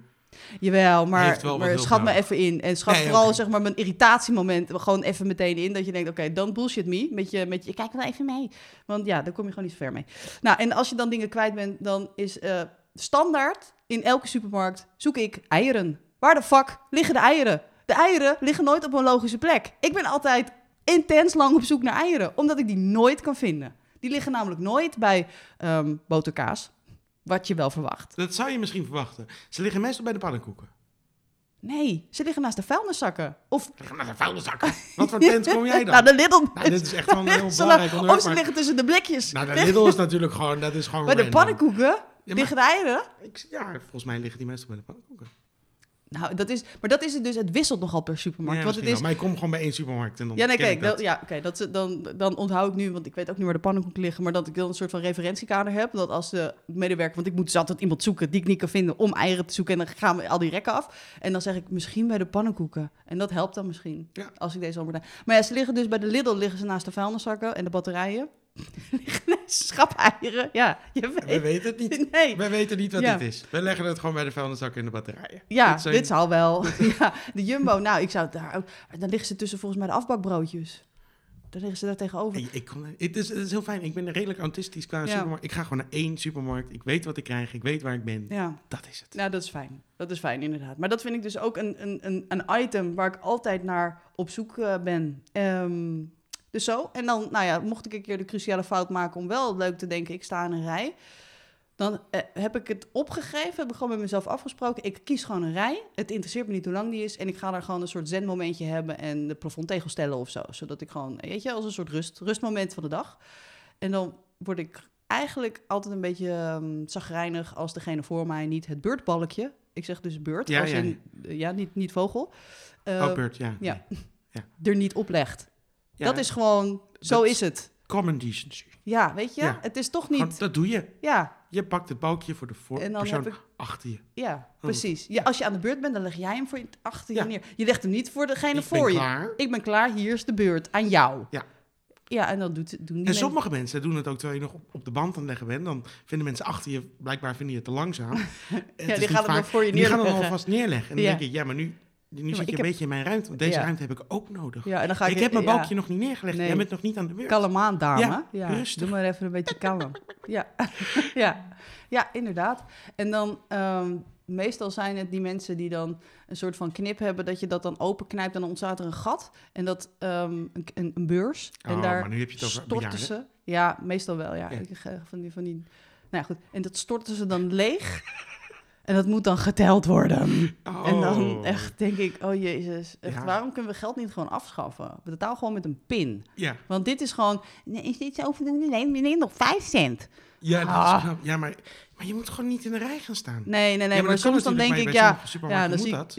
Jawel, maar schat me even in. En schat vooral zeg maar mijn irritatiemoment gewoon even meteen in. Dat je denkt, oké, don't bullshit me. Met je, kijk wel even mee. Want ja, daar kom je gewoon niet ver mee. Nou, en als je dan dingen kwijt bent, dan is standaard in elke supermarkt zoek ik eieren. Waar de fuck liggen de eieren? De eieren liggen nooit op een logische plek. Ik ben altijd intens lang op zoek naar eieren. Omdat ik die nooit kan vinden. Die liggen namelijk nooit bij boterkaas. Wat je wel verwacht. Dat zou je misschien verwachten. Ze liggen meestal bij de pannenkoeken. Nee, ze liggen naast de vuilniszakken. Ze liggen naast de vuilniszakken? Wat voor tent kom jij dan? Nou, de Lidl. Nou, dit is echt wel een heel belangrijk onderwerp. Of ze liggen tussen de blikjes. Nou, de Lidl is natuurlijk gewoon... Dat is gewoon bij de pannenkoeken liggen de eieren? Ja, volgens mij liggen die meestal bij de pannenkoeken. Nou, dat is het dus. Het wisselt nogal per supermarkt. Ja, want het is... Maar ik kom gewoon bij 1 supermarkt en dan dan onthoud ik nu, want ik weet ook niet waar de pannenkoeken liggen, maar dat ik dan een soort van referentiekader heb, dat als de medewerker, want ik moet dus altijd iemand zoeken die ik niet kan vinden om eieren te zoeken en dan gaan we al die rekken af en dan zeg ik misschien bij de pannenkoeken en dat helpt dan misschien als ik deze al moet. Maar ja, ze liggen dus bij de Lidl liggen ze naast de vuilniszakken en de batterijen. Schap-eieren, ja. We weten het niet. Nee. We weten niet wat dit is. We leggen het gewoon bij de vuilniszak in de batterijen. Ja, dit zal wel. Ja, de Jumbo, nou, ik zou daar ook... Dan liggen ze tussen volgens mij de afbakbroodjes. Dan liggen ze daar tegenover. Het is heel fijn. Ik ben redelijk autistisch qua supermarkt. Ik ga gewoon naar één supermarkt. Ik weet wat ik krijg. Ik weet waar ik ben. Ja. Dat is het. Nou, dat is fijn. Dat is fijn, inderdaad. Maar dat vind ik dus ook een item waar ik altijd naar op zoek ben. Dus zo. En dan, nou ja, mocht ik een keer de cruciale fout maken om wel leuk te denken, ik sta in een rij. Dan heb ik het opgegeven, heb ik gewoon met mezelf afgesproken. Ik kies gewoon een rij. Het interesseert me niet hoe lang die is. En ik ga daar gewoon een soort zenmomentje hebben en de plafond tegenstellen of zo. Zodat ik gewoon, weet je, als een soort rustmoment van de dag. En dan word ik eigenlijk altijd een beetje chagrijnig als degene voor mij niet het beurtbalkje. Ik zeg dus beurt, ja, als in, ja, niet vogel. Beurt, ja. Ja, ja. Er niet oplegt. Ja, dat is gewoon, zo is het. Common decency. Ja, weet je, ja. Het is toch niet... Gewoon, dat doe je. Ja. Je pakt het balkje voor de persoon achter je. Ja, precies. Ja, als je aan de beurt bent, dan leg jij hem voor achter je neer. Je legt hem niet voor degene voor je. Klaar. Ik ben klaar, hier is de beurt, aan jou. Ja. Ja, en dat doen die sommige mensen doen het ook terwijl je nog op de band aan het leggen bent. Dan vinden mensen achter je, blijkbaar vinden je het te langzaam. Ja, die gaan het voor je neerleggen. Die gaan het alvast neerleggen. En dan denk je, ja, maar nu zit je een beetje in mijn ruimte. Want deze ruimte heb ik ook nodig. Ja, en dan ik heb mijn balkje nog niet neergelegd. Nee. Jij bent nog niet aan de beurt. Kalm aan, dame. Ja, ja, rustig. Doe maar even een beetje kalm. Ja, inderdaad. En dan... meestal zijn het die mensen die dan een soort van knip hebben, dat je dat dan openknijpt en dan ontstaat er een gat. En dat een beurs. En daar maar nu heb je het over storten ze. Ja, meestal wel. Ja. Van die. Nou ja, goed. En dat storten ze dan leeg. En dat moet dan geteld worden. Oh. En dan echt denk ik, oh jezus, echt, waarom kunnen we geld niet gewoon afschaffen? We betalen gewoon met een pin. Ja. Want dit is gewoon, is dit zo? Nee, nog 5 cent. Ja, maar je moet gewoon niet in de rij gaan staan. Nee, maar soms dan denk ik,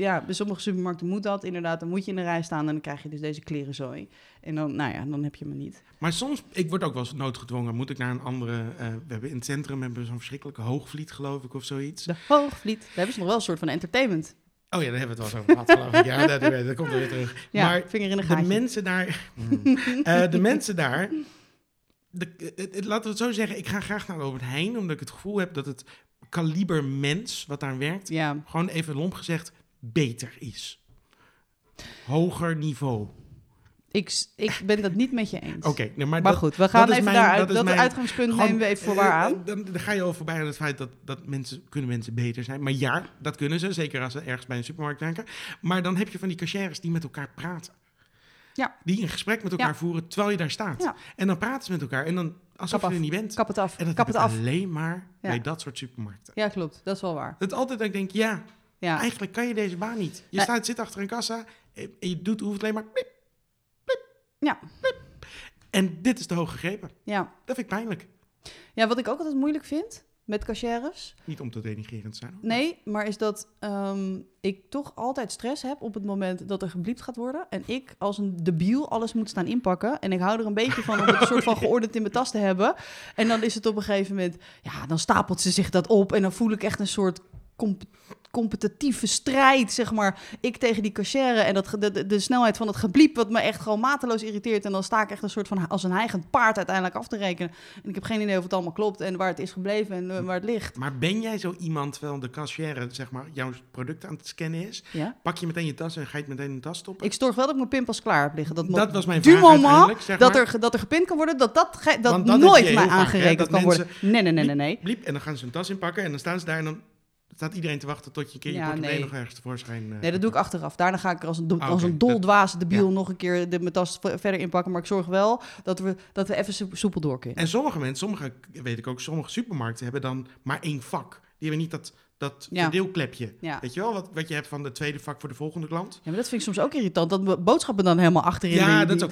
bij sommige supermarkten moet dat, inderdaad. Dan moet je in de rij staan en dan krijg je dus deze klerenzooi. En dan, dan heb je me niet. Maar soms, ik word ook wel eens noodgedwongen, moet ik naar een andere... we hebben in het centrum zo'n verschrikkelijke Hoogvliet, geloof ik, of zoiets. De Hoogvliet. Daar hebben ze nog wel een soort van entertainment. Oh ja, daar hebben we het wel zo gehad, geloof ik. Ja, dat komt er weer terug. Ja, maar vinger in de gaatje. De mensen daar... laten we het zo zeggen, ik ga graag naar Albert Heijn, omdat ik het gevoel heb dat het kaliber mens wat daar werkt, gewoon even lomp gezegd, beter is. Hoger niveau. Ik ben dat niet met je eens. Oké, maar goed, we gaan even daaruit. Dat uitgangspunt nemen we even voor waar aan. Dan ga je al voorbij aan het feit dat mensen beter zijn. Maar ja, dat kunnen ze, zeker als ze ergens bij een supermarkt werken. Maar dan heb je van die cashieres die met elkaar praten. Ja. Die een gesprek met elkaar voeren terwijl je daar staat. Ja. En dan praten ze met elkaar. En dan, alsof je er niet bent. Kap het af. En dat kap het af. Alleen maar bij dat soort supermarkten. Ja, klopt. Dat is wel waar. Dat altijd dat ik denk, eigenlijk kan je deze baan niet. Je zit achter een kassa en je hoeft alleen maar... Piep, piep, piep. En dit is te hoog gegrepen. Ja. Dat vind ik pijnlijk. Ja, wat ik ook altijd moeilijk vind met cashieres... Niet om te denigrerend zijn. Nee, maar is dat ik toch altijd stress heb op het moment dat er gebliept gaat worden. En ik als een debiel alles moet staan inpakken. En ik hou er een beetje van om het een soort van geordend in mijn tas te hebben. En dan is het op een gegeven moment... Ja, dan stapelt ze zich dat op en dan voel ik echt een soort... competitieve strijd, zeg maar. Ik tegen die cachère en de snelheid van het gebliep... wat me echt gewoon mateloos irriteert. En dan sta ik echt een soort van als een hijgend paard uiteindelijk af te rekenen. En ik heb geen idee of het allemaal klopt en waar het is gebleven en waar het ligt. Maar ben jij zo iemand, terwijl de cachère, zeg maar, jouw product aan het scannen is... Ja? Pak je meteen je tas en ga je het meteen in de tas stoppen? Ik zorg wel dat ik mijn pinpas klaar heb liggen. Dat was mijn vraag uiteindelijk, zeg maar. Dat er gepind kan worden, dat nooit mij aangerekend kan worden. Nee. Bliep, en dan gaan ze hun tas inpakken en dan staan ze daar en dan... Staat iedereen te wachten tot je een keer je portemonnee nog ergens tevoorschijn... Nee, dat doe ik achteraf. Daarna ga ik er als een doldwaas debiel nog een keer mijn tas verder inpakken. Maar ik zorg wel dat we even soepel door kunnen. En sommige supermarkten hebben dan maar één vak. Die hebben niet dat verdeelklepje. Ja. Weet je wel, wat je hebt van het tweede vak voor de volgende klant. Ja, maar dat vind ik soms ook irritant. Dat boodschappen dan helemaal achterin. Ja, dat is ook...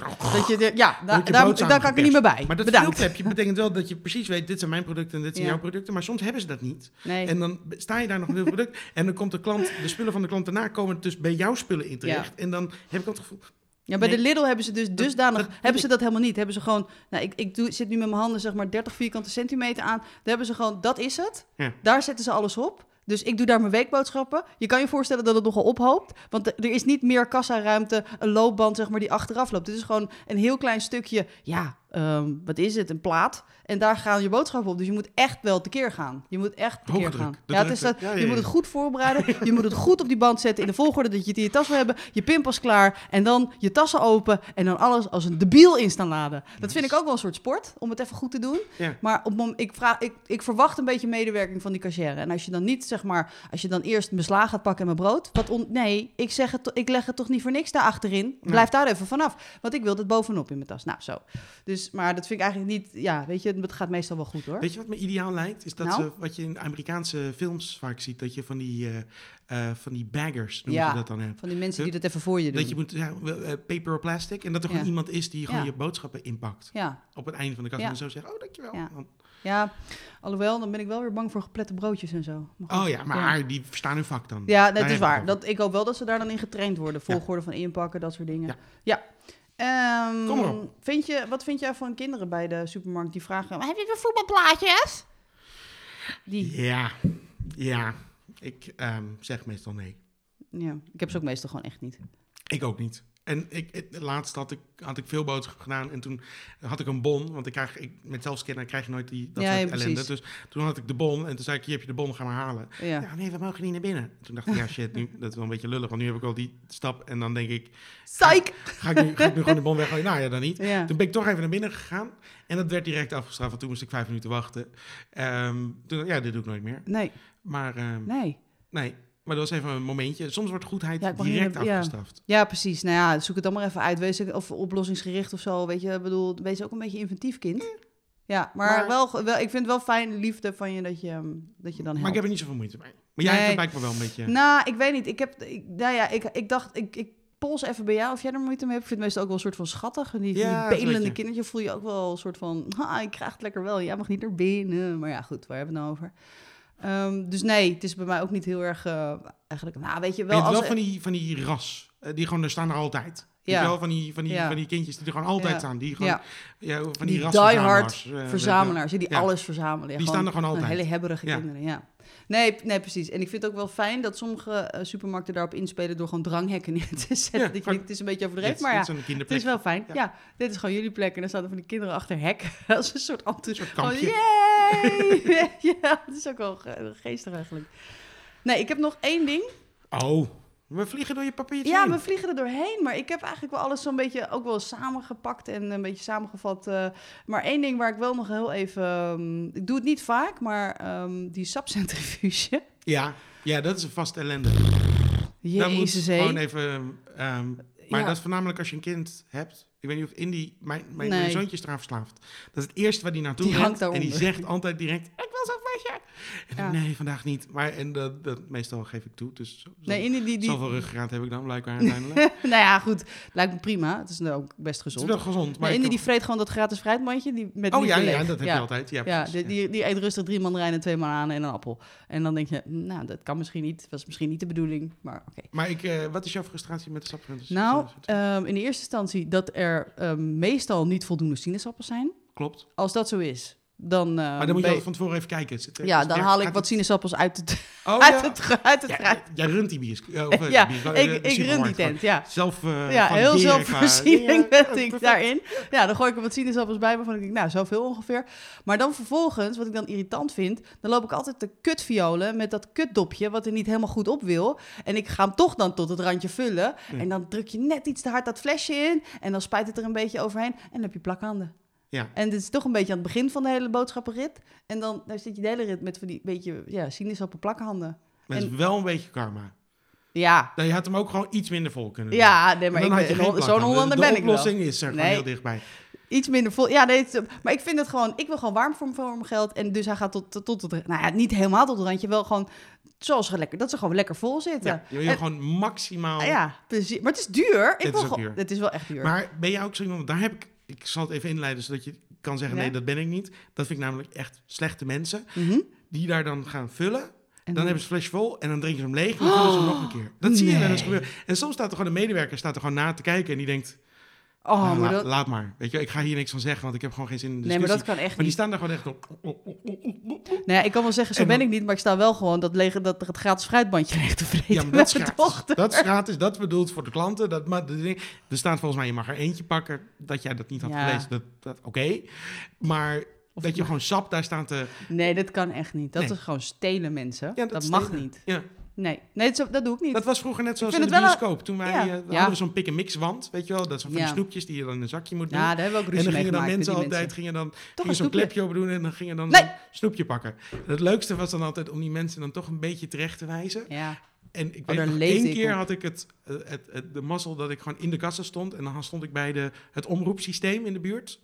Daar kan ik er niet meer bij. Maar dat verdeelklepje betekent wel dat je precies weet... dit zijn mijn producten en dit zijn jouw producten. Maar soms hebben ze dat niet. Nee. En dan sta je daar nog een heel product... en dan komt de klant, de spullen van de klant daarna... komen dus bij jouw spullen in terecht. Ja. En dan heb ik het gevoel... Ja, bij de Lidl hebben ze dus dat helemaal niet. Hebben ze gewoon, zit nu met mijn handen zeg maar 30 vierkante centimeter aan. Daar hebben ze gewoon, dat is het. Ja. Daar zetten ze alles op. Dus ik doe daar mijn weekboodschappen. Je kan je voorstellen dat het nogal ophoopt. Want er is niet meer kassaruimte, een loopband zeg maar die achteraf loopt. Dit is gewoon een heel klein stukje, wat is het, een plaat. En daar gaan je boodschappen op. Dus je moet echt wel tekeer gaan. Je moet echt tekeer gaan. Ja, het is dat, je moet het goed voorbereiden. Je moet het goed op die band zetten in de volgorde dat je het in je tas wil hebben. Je pinpas klaar en dan je tassen open en dan alles als een debiel in staan laden. Dat vind ik ook wel een soort sport, om het even goed te doen. Ja. Maar op, ik verwacht een beetje medewerking van die cachère. En als je dan niet, zeg maar, als je dan eerst mijn sla gaat pakken en mijn brood. Nee, ik leg het toch niet voor niks daar achterin. Blijf daar even vanaf. Want ik wil het bovenop in mijn tas. Nou, zo. Dus, maar dat vind ik eigenlijk niet, ja, weet je, het gaat meestal wel goed hoor. Weet je wat me ideaal lijkt? Is dat wat je in Amerikaanse films vaak ziet, dat je van die baggers, noem je dat dan hebt. Van die mensen die dat even voor je doen. Dat je moet, paper of plastic, en dat er gewoon iemand is die gewoon je boodschappen inpakt. Ja. Op het einde van de kast en zo zeggen, oh, dankjewel. Ja. Ja, alhoewel, dan ben ik wel weer bang voor geplette broodjes en zo. Oh ja, maar haar, die verstaan hun vak dan. Ja, dat is waar. Ik hoop wel dat ze daar dan in getraind worden. Volgorde van inpakken, dat soort dingen. Ja. Kom maar op. Wat vind jij van kinderen bij de supermarkt die vragen... Heb je weer voetbalplaatjes? Ja. Ik zeg meestal nee. Ja, ik heb ze ook meestal gewoon echt niet. Ik ook niet. En laatst had ik veel boodschappen gedaan en toen had ik een bon. Want met zelfscanner krijg je nooit dat soort ellende. Dus toen had ik de bon en toen zei ik, hier heb je de bon, ga maar halen. Ja. Ja, nee, we mogen niet naar binnen. Toen dacht ik, ja shit, nu, dat is wel een beetje lullig. Want nu heb ik al die stap en dan denk ik... Psych! Ga ik nu gewoon de bon weggooien? Nou ja, dan niet. Ja. Toen ben ik toch even naar binnen gegaan en dat werd direct afgestraft. Want toen moest ik 5 minuten wachten. Dit doe ik nooit meer. Nee. Maar... Nee. Maar dat was even een momentje. Soms wordt goedheid direct afgestraft. Ja, precies. Nou ja, zoek het dan maar even uit. Of oplossingsgericht of zo. Weet je, ik bedoel, wees ook een beetje inventief kind. Ja, maar wel, ik vind het wel fijn, liefde van je dat je dan helpt. Maar ik heb er niet zoveel moeite mee. Maar jij hebt blijkbaar wel een beetje... Nou, ik weet niet. Ik pols even bij jou of jij er moeite mee hebt. Ik vind het meestal ook wel een soort van schattig. Die belende kindertje voel je ook wel een soort van... Ik krijg het lekker wel. Jij mag niet naar binnen. Maar ja, goed, waar hebben we het nou over? Dus nee, het is bij mij ook niet heel erg eigenlijk... Nou, weet je wel... Je wel van die ras, die gewoon er staan er altijd. Ja. Wel van die kindjes die er gewoon altijd staan. Die gewoon van die die-hard verzamelaars, die alles verzamelen. Die staan er gewoon altijd. Hele hebberige kinderen, ja. Nee, precies. En ik vind het ook wel fijn dat sommige supermarkten daarop inspelen door gewoon dranghekken neer te zetten. Ja, het is een beetje overdreven, maar het is wel fijn. Ja. Ja, dit is gewoon jullie plek en dan staan er van die kinderen achter hek. Dat is een soort kampje. Ja, dat is ook wel geestig eigenlijk. Nee, ik heb nog 1 ding. Oh, we vliegen door je papiertje heen. Ja, we vliegen er doorheen, maar ik heb eigenlijk wel alles zo'n beetje ook wel samengepakt en een beetje samengevat. Maar 1 ding waar ik wel nog heel even... ik doe het niet vaak, maar die sapcentrifuge. Ja, dat is een vast ellende. Jezus, dat moet gewoon even... dat is voornamelijk als je een kind hebt... Ik weet niet of Indy, mijn zoontje is eraan verslaafd. Dat is het eerste waar die naartoe gaat. En die zegt altijd direct, ik wil zo'n flesje. Nee, vandaag niet. Maar en dat meestal geef ik toe. Dus zoveel ruggengraat heb ik dan blijkbaar uiteindelijk. Nou ja, goed. Lijkt me prima. Het is nou ook best gezond. Het is wel gezond. Maar Indy die vreet gewoon dat gratis fruitmandje. Dat heb je altijd. Die eet rustig 3 mandarijnen, 2 bananen en een appel. En dan denk je, nou, dat kan misschien niet. Dat was misschien niet de bedoeling, maar oké. Maar wat is jouw frustratie met de sapcentrifuge? Nou, in de eerste instantie dat er... meestal niet voldoende sinaasappels zijn. Klopt. Als dat zo is, dan... maar dan moet je van tevoren even kijken. Dan haal ik wat sinaasappels uit het fruit. Jij runt die bioscoop. Ja, ik run die tent, ja. Heel zelfvoorziening ben ik daarin. Ja, dan gooi ik er wat sinaasappels bij, waarvan ik denk, nou, zoveel ongeveer. Maar dan vervolgens, wat ik dan irritant vind... dan loop ik altijd de kutviolen met dat kutdopje... wat er niet helemaal goed op wil. En ik ga hem toch dan tot het randje vullen. Ja. En dan druk je net iets te hard dat flesje in... en dan spuit het er een beetje overheen... en dan heb je plakhanden. Ja. En dit is toch een beetje aan het begin van de hele boodschappenrit. En dan zit je de hele rit met van die beetje sinaasappel plakhanden. Maar dat is wel een beetje karma. Ja. Dan had hem ook gewoon iets minder vol kunnen doen. Ja, nee, maar zo'n Hollander ben ik wel. De oplossing is er gewoon heel dichtbij. Iets minder vol. Ja, nee, maar ik vind het gewoon... Ik wil gewoon warm voor mijn geld. En dus hij gaat tot nou ja, niet helemaal tot het randje. Wel gewoon... Zoals lekker, dat ze gewoon lekker vol zitten. Ja, je wil gewoon maximaal... Ja, precies. Maar het is duur. Het is wel echt duur. Maar ben jij ook zo iemand... Daar heb ik... Ik zal het even inleiden, zodat je kan zeggen... Nee, dat ben ik niet. Dat vind ik namelijk echt slechte mensen. Mm-hmm. Die daar dan gaan vullen. En dan hebben ze een flesje vol en dan drinken ze hem leeg. En dan vullen ze hem nog een keer. Dat zie je wel eens gebeuren. En soms staat er gewoon een medewerker na te kijken... en die denkt... Oh, maar laat maar. Weet je, ik ga hier niks van zeggen, want ik heb gewoon geen zin in de discussie. Nee, maar dat kan echt niet. Maar die staan daar gewoon echt op. Nou ja, ik kan wel zeggen, zo ben ik niet, maar ik sta wel gewoon dat het gratis fruitbandje recht te vreten. Ja, maar dat is gratis. Dochter. Dat is gratis, dat bedoeld voor de klanten. Er staat volgens mij, je mag er eentje pakken, dat jij dat niet had gelezen. Oké. Maar... Of dat je gewoon sap daar staan te... Nee, dat kan echt niet. Dat is gewoon stelen, mensen. Ja, dat mag niet. Ja. Nee, dat doe ik niet. Dat was vroeger net zoals in de bioscoop. Toen hadden we zo'n pick-and-mix-wand, weet je wel. Dat zijn van die snoepjes die je dan in een zakje moet doen. Ja, daar hebben we ook ruzie mee gemaakt. En dan gingen dan mensen altijd gingen zo'n klepje op doen en dan gingen dan een snoepje pakken. En het leukste was dan altijd om die mensen dan toch een beetje terecht te wijzen. Ja. En ik weet nog, één keer had ik de mazzel dat ik gewoon in de kassa stond. En dan stond ik bij het omroepsysteem in de buurt.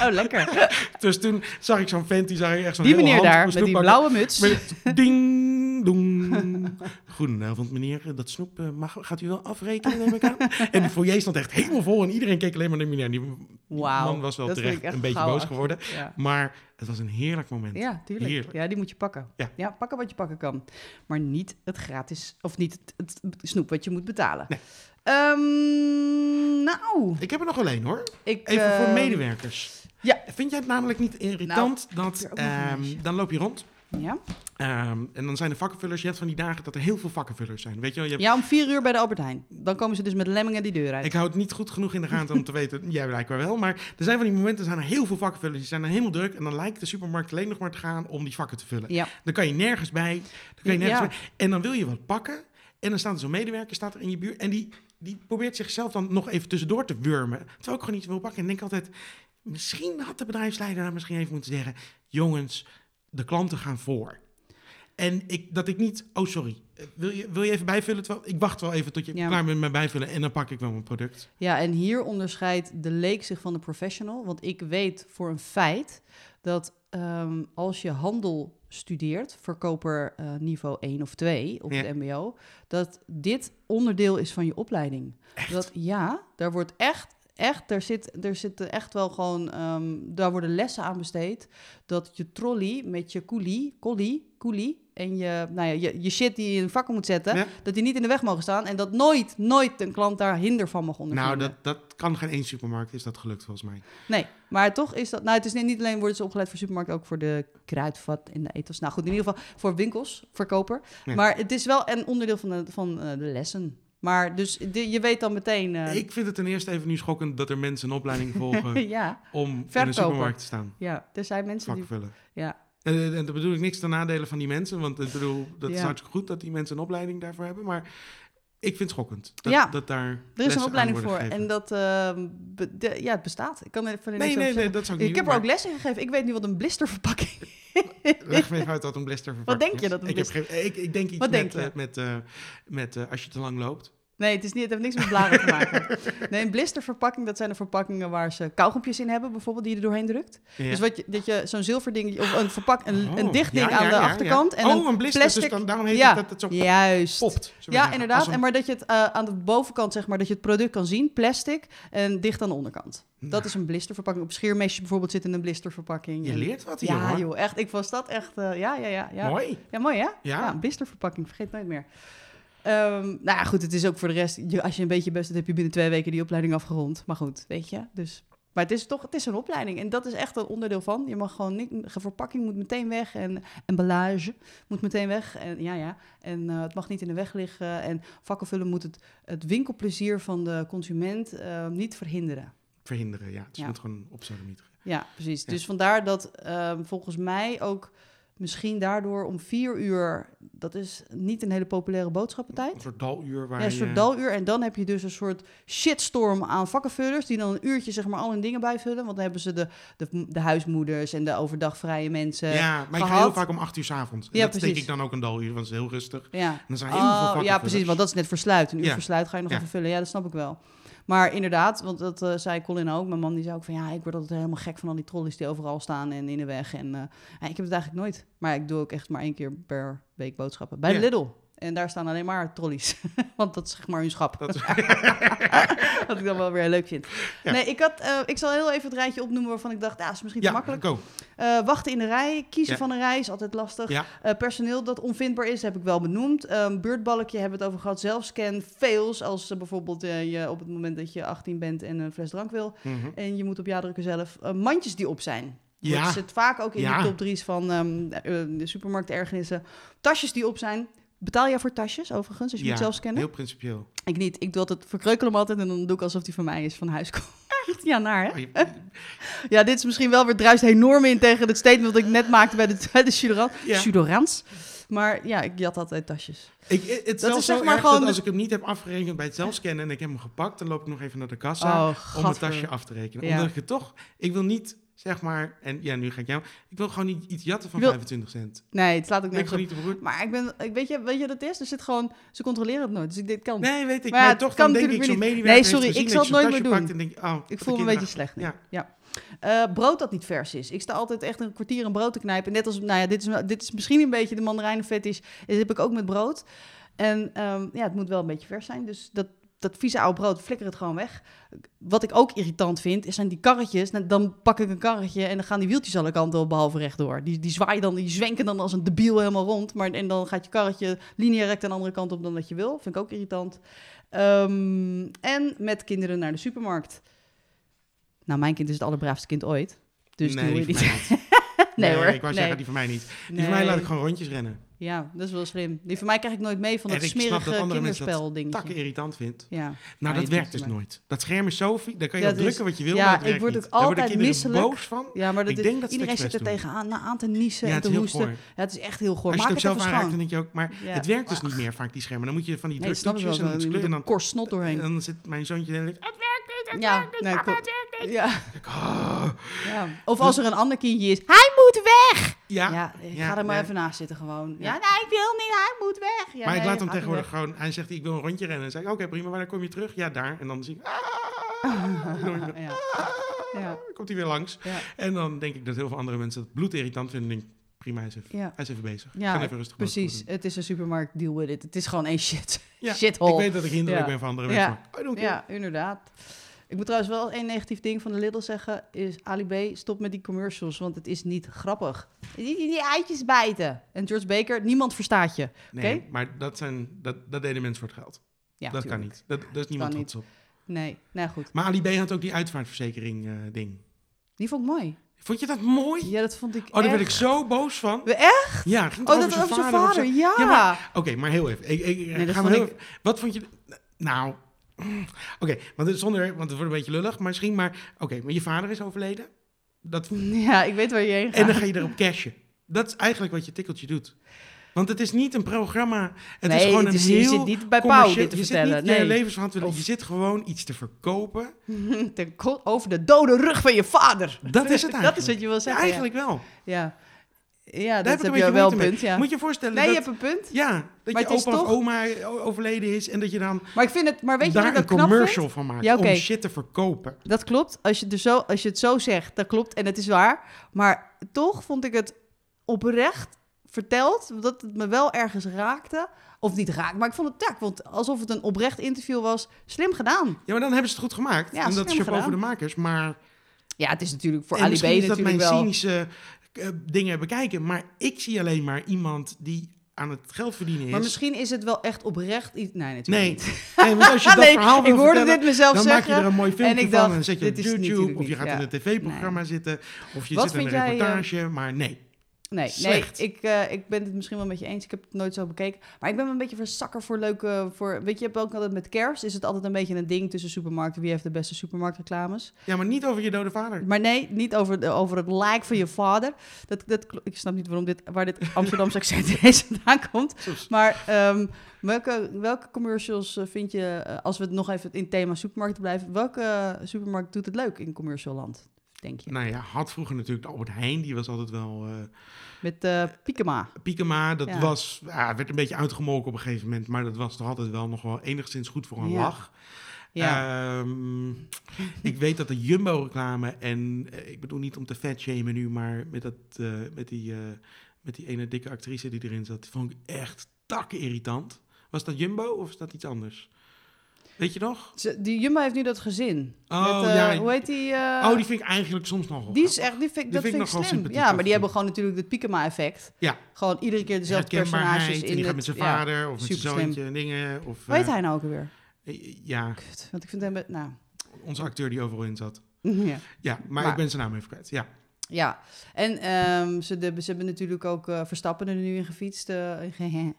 Oh, lekker. Dus toen zag ik zo'n vent, die zag echt zo'n hele hand... Die meneer daar, met die blauwe muts. Met ding, dong. Goedenavond, meneer. Dat snoep gaat u wel afrekenen, neem ik aan. En de foyer stond echt helemaal vol en iedereen keek alleen maar naar meneer. Die man was wel terecht een beetje boos geworden. Ja. Maar het was een heerlijk moment. Ja, tuurlijk. Heerlijk. Ja, die moet je pakken. Ja, pakken wat je pakken kan. Maar niet het gratis, of niet het snoep wat je moet betalen. Nee. Ik heb er nog alleen, hoor. Even voor medewerkers. Ja. Vind jij het namelijk niet irritant dat... dan loop je rond. Ja. En dan zijn de vakkenvullers... Je hebt van die dagen dat er heel veel vakkenvullers zijn. Weet je wel, om 4:00 bij de Albert Heijn. Dan komen ze dus met lemmingen die deur uit. Ik hou het niet goed genoeg in de gaten om te weten... Jij blijkbaar wel, maar er zijn van die momenten... zijn er heel veel vakkenvullers, die zijn dan helemaal druk... en dan lijkt de supermarkt alleen nog maar te gaan om die vakken te vullen. Ja. Dan kan je nergens bij. En dan wil je wat pakken... en dan staat er zo'n medewerker staat er in je buurt... en die probeert zichzelf dan nog even tussendoor te wurmen. Terwijl ik gewoon iets wil pakken. En denk altijd, misschien had de bedrijfsleider daar misschien even moeten zeggen... jongens, de klanten gaan voor. En ik niet... Oh, sorry. Wil je even bijvullen? Ik wacht wel even tot je klaar bent met bijvullen... en dan pak ik wel mijn product. Ja, en hier onderscheidt de leek zich van de professional. Want ik weet voor een feit dat als je handel... studeert, verkoper niveau 1 of 2 op het mbo, dat dit onderdeel is van je opleiding. Echt? Daar wordt echt, er zitten echt wel gewoon, daar worden lessen aan besteed, dat je trolley met je coulis en je shit die je in vakken moet zetten, dat die niet in de weg mogen staan en dat nooit een klant daar hinder van mag ondervinden. Nou, dat kan geen één supermarkt, is dat gelukt volgens mij. Nee, maar toch is dat... Nou, het is niet alleen worden ze opgeleid voor supermarkten, ook voor de kruidvat en de etels. Nou goed, in ieder geval voor winkels, verkoper. Ja. Maar het is wel een onderdeel van de lessen. Maar dus je weet dan meteen... Ik vind het ten eerste even nu schokkend dat er mensen een opleiding volgen om verkopen. In de supermarkt te staan. Ja, er zijn mensen die... Ja. En daar bedoel ik niks ten nadele van die mensen, want ik bedoel, dat is hartstikke goed dat die mensen een opleiding daarvoor hebben, maar ik vind het schokkend dat daar er is een opleiding voor gegeven. En dat het bestaat. Ik kan even nee, dat zou ik niet doen, heb er ook lessen gegeven. Ik weet nu wat een blisterverpakking is. Leg me even uit wat een blisterverpakking is. Wat denk je dat een blisterverpakking is? Ik denk iets met als je te lang loopt. Nee, het heeft niks met blaren te maken. Nee, een blisterverpakking, dat zijn de verpakkingen waar ze kauwgompjes in hebben, bijvoorbeeld, die je er doorheen drukt. Ja. Dus dat je zo'n zilver ding, of een dicht ding aan de achterkant. Ja. En een blister, plastic, dus daarom heet het dat het zo juist. Popt. Ja, inderdaad. En maar dat je het aan de bovenkant, zeg maar, dat je het product kan zien, plastic, en dicht aan de onderkant. Nou. Dat is een blisterverpakking. Op scheermesjes bijvoorbeeld zit in een blisterverpakking. Je leert wat hier, hoor. Ja, joh, echt. Ik was dat echt, ja. Mooi. Ja, mooi, hè? Ja, een blisterverpakking, vergeet nooit meer. Goed, het is ook voor de rest... Als je een beetje best doet, heb je binnen 2 weken die opleiding afgerond. Maar goed, weet je. Dus. Maar het is een opleiding. En dat is echt een onderdeel van. Je mag gewoon niet... Verpakking moet meteen weg. En emballage moet meteen weg. En het mag niet in de weg liggen. En vakkenvullen moet het winkelplezier van de consument niet verhinderen. Verhinderen, ja. Het moet gewoon op zijn limiet. Ja, precies. Ja. Dus vandaar dat volgens mij ook... Misschien daardoor om 4:00, dat is niet een hele populaire boodschappentijd. Een soort daluur. Een soort daluur. En dan heb je dus een soort shitstorm aan vakkenvullers... die dan een uurtje zeg maar al hun dingen bijvullen. Want dan hebben ze de huismoeders en de overdagvrije mensen gehad. Maar ik ga heel vaak om 8:00 's avonds. En dat steek ik dan ook een daluur, want het is heel rustig. Ja. En dan zijn heel veel vakkenvullers. Ja, precies, want dat is net versluit. Een uur versluit ga je nog even vullen. Ja, dat snap ik wel. Maar inderdaad, want dat zei Colin ook, mijn man die zei ook van... ik word altijd helemaal gek van al die trolleys die overal staan en in de weg. En ik heb het eigenlijk nooit. Maar ik doe ook echt maar 1 keer per week boodschappen. Bij Lidl. En daar staan alleen maar trollies. Want dat is zeg maar hun schap. Dat... Wat ik dan wel weer leuk vind. Ja. Nee, ik zal heel even het rijtje opnoemen waarvan ik dacht, dat is misschien te makkelijk. Wachten in de rij, kiezen van een rij is altijd lastig. Ja. Personeel dat onvindbaar is, heb ik wel benoemd. Beurtbalkje hebben we het over gehad. Zelfscan, fails. Als bijvoorbeeld je op het moment dat je 18 bent en een fles drank wil. Mm-hmm. En je moet op ja drukken zelf. Mandjes die op zijn. Dat zit vaak ook in de top 3's van de supermarktergernissen. Tasjes die op zijn. Betaal jij voor tasjes, overigens, als je moet zelf scannen? Ja, heel principieel. Ik niet. Ik doe altijd, verkreukel hem altijd en dan doe ik alsof die van mij is, van huis komt. Ja, naar hè? Oh, ja, dit is misschien wel weer druist enorm in tegen het statement dat ik net maakte bij de Sudorans. Maar ja, ik jat altijd tasjes. Het dat is zeg maar gewoon... dat als ik hem niet heb afgerekend bij het zelfscannen en ik heb hem gepakt, dan loop ik nog even naar de kassa om het tasje af te rekenen. Ja. Omdat je toch... Ik wil niet... Zeg maar, en ja, nu ga ik jou... Ik wil gewoon niet iets jatten van 25 cent. Nee, het slaat ook nergens op. Maar weet je dat het is? Er zit gewoon... Ze controleren het nooit, dus ik dit kan. Nee, weet ik. Maar ja, toch dan denk ik, zo'n medewerker heeft gezien... Nee, sorry, ik zal het nooit meer doen. En denk, ik voel me een beetje slecht. Nee. Ja. Brood dat niet vers is. Ik sta altijd echt een kwartier in brood te knijpen. Net als, nou ja, dit is misschien een beetje de mandarijnenfetish. Dit heb ik ook met brood. En het moet wel een beetje vers zijn, dus dat vieze oude brood, flikker het gewoon weg. Wat ik ook irritant vind, zijn die karretjes. Dan pak ik een karretje en dan gaan die wieltjes alle kanten op, behalve rechtdoor. Die zwaaien dan, die zwenken dan als een debiel helemaal rond. Maar, en dan gaat je karretje linea rect aan de andere kant op dan dat je wil. Vind ik ook irritant. En met kinderen naar de supermarkt. Nou, mijn kind is het allerbraafste kind ooit. Dus nee, die van mij niet. Nee, hoor. Ik wou zeggen, die van mij niet. Van mij laat ik gewoon rondjes rennen. Ja, dat is wel slim. Die van mij krijg ik nooit mee van dat smerige kinderspel-dingetje. Dat takken irritant vindt. Ja. Nou, dat werkt dus nooit. Dat scherm is zo... Daar kan je op drukken wat je wil, maar ik word ook altijd misselijk. Daar boos van. Ja, maar iedereen zit er tegenaan aan te niezen en te hoesten. Ja, het is echt heel goor. Als je het zelf aanraakt, dan denk je ook... Maar het werkt dus niet meer vaak, die schermen. Dan moet je van die druktoetjes en dan kleur... een korst snot doorheen. En dan zit mijn zoontje en denkt... Het werkt niet, het werkt niet. Ja. Of als er een ander kindje is... Hij moet weg! Ja, ik ga er maar even naast zitten gewoon. Ja, nee, ik wil niet, hij moet weg. Ja, maar ik laat hem tegenwoordig gewoon... Hij zegt, ik wil een rondje rennen. En dan zeg ik, oké, prima, waar kom je terug? Ja, daar. En dan zie ik... Komt hij weer langs. Ja. En dan denk ik dat heel veel andere mensen dat bloedirritant vinden. En denk, prima, hij is even bezig. Ja, kan even rustig precies. Het is een supermarkt, deal with it. Het is gewoon één shithole. Ik weet dat ik hinderlijk ben voor andere mensen. Ja, inderdaad. Ik moet trouwens wel één negatief ding van de Lidl zeggen. Is Ali B, stop met die commercials, want het is niet grappig. Die eitjes bijten. En George Baker, niemand verstaat je. Okay? Nee, maar dat deden mensen voor het geld. Ja, dat tuurlijk. Kan niet. Daar is niemand trots op. Nee, nou goed. Maar Ali B had ook die uitvaartverzekering ding. Die vond ik mooi. Vond je dat mooi? Ja, dat vond ik echt. Oh, daar werd ik zo boos van. Echt? Ja, ging het over zijn vader. Ja. Oké, maar heel even. Wat vond je... Nou... Oké, want het wordt een beetje lullig, maar misschien maar je vader is overleden. Ja, ik weet waar je heen gaat. En dan ga je erop cashen. Dat is eigenlijk wat je tikkeltje doet. Want het is niet een programma. Het is gewoon een heel... Je zit niet bij Pauw dit te vertellen. Je zit niet in je levensverhaal. Je zit gewoon iets te verkopen. Over de dode rug van je vader. Dat is het eigenlijk. Dat is wat je wil zeggen. Ja, eigenlijk wel. Ja. Ja, daar dat heb je wel een punt, ja. Moet je voorstellen je hebt een punt. Ja, dat je opa of oma overleden is en dat je dan daar een commercial van maakt om shit te verkopen. Dat klopt, als je het zo zegt, dat klopt en het is waar. Maar toch vond ik het oprecht verteld, dat het me wel ergens raakte. Of niet raakt, maar ik vond het want alsof het een oprecht interview was. Slim gedaan. Ja, maar dan hebben ze het goed gemaakt. Ja, en dat is chapeau over de makers, maar... Ja, het is natuurlijk voor Ali B natuurlijk wel... En dat mijn cynische... dingen bekijken, maar ik zie alleen maar iemand die aan het geld verdienen is. Maar misschien is het wel echt oprecht iets... Nee, natuurlijk niet. Nee, want als je dat verhaal wil vertellen, dan maak je er een mooi filmpje van en zet je op YouTube, of je gaat in een tv-programma zitten, of je zit in een reportage, maar nee. Nee, ik ben het misschien wel met je eens. Ik heb het nooit zo bekeken. Maar ik ben een beetje verzakker voor leuke... weet je, je hebt ook altijd met kerst... is het altijd een beetje een ding tussen supermarkten. Wie heeft de beste supermarktreclames? Ja, maar niet over je dode vader. Maar nee, niet over het lijk van je vader. Ik snap niet waar dit Amsterdamse accent ineens vandaan komt. Maar welke commercials vind je... Als we nog even in het thema supermarkten blijven... Welke supermarkt doet het leuk in commercialland? Denk je. Nou ja, had vroeger natuurlijk Albert Heijn, die was altijd wel... Met Piekema. Piekema, dat was... werd een beetje uitgemolken op een gegeven moment, maar dat was toch altijd wel nog wel enigszins goed voor een lach. Ja. Ik weet dat de Jumbo-reclame en... ik bedoel niet om te fatshamen nu, maar met die ene dikke actrice die erin zat, die vond ik echt takken irritant. Was dat Jumbo of is dat iets anders? Weet je nog? Die Jumbo heeft nu dat gezin. Oh, met, ja. Hoe heet die? Oh, die vind ik eigenlijk soms nog wel. Die is echt, die vind ik slim. Ja, maar die hebben gewoon natuurlijk het Piekema-effect. Ja. Gewoon iedere keer dezelfde personages in. En die gaat met zijn vader of met zijn zoontje en dingen. Of, weet hij nou ook alweer? Ja. Kut, want ik vind hem... Nou. Onze acteur die overal in zat. Ja. Ja, maar ik ben zijn naam even kwijt. Ja. Ja, en ze hebben natuurlijk ook Verstappen er nu in gefietst. Ja,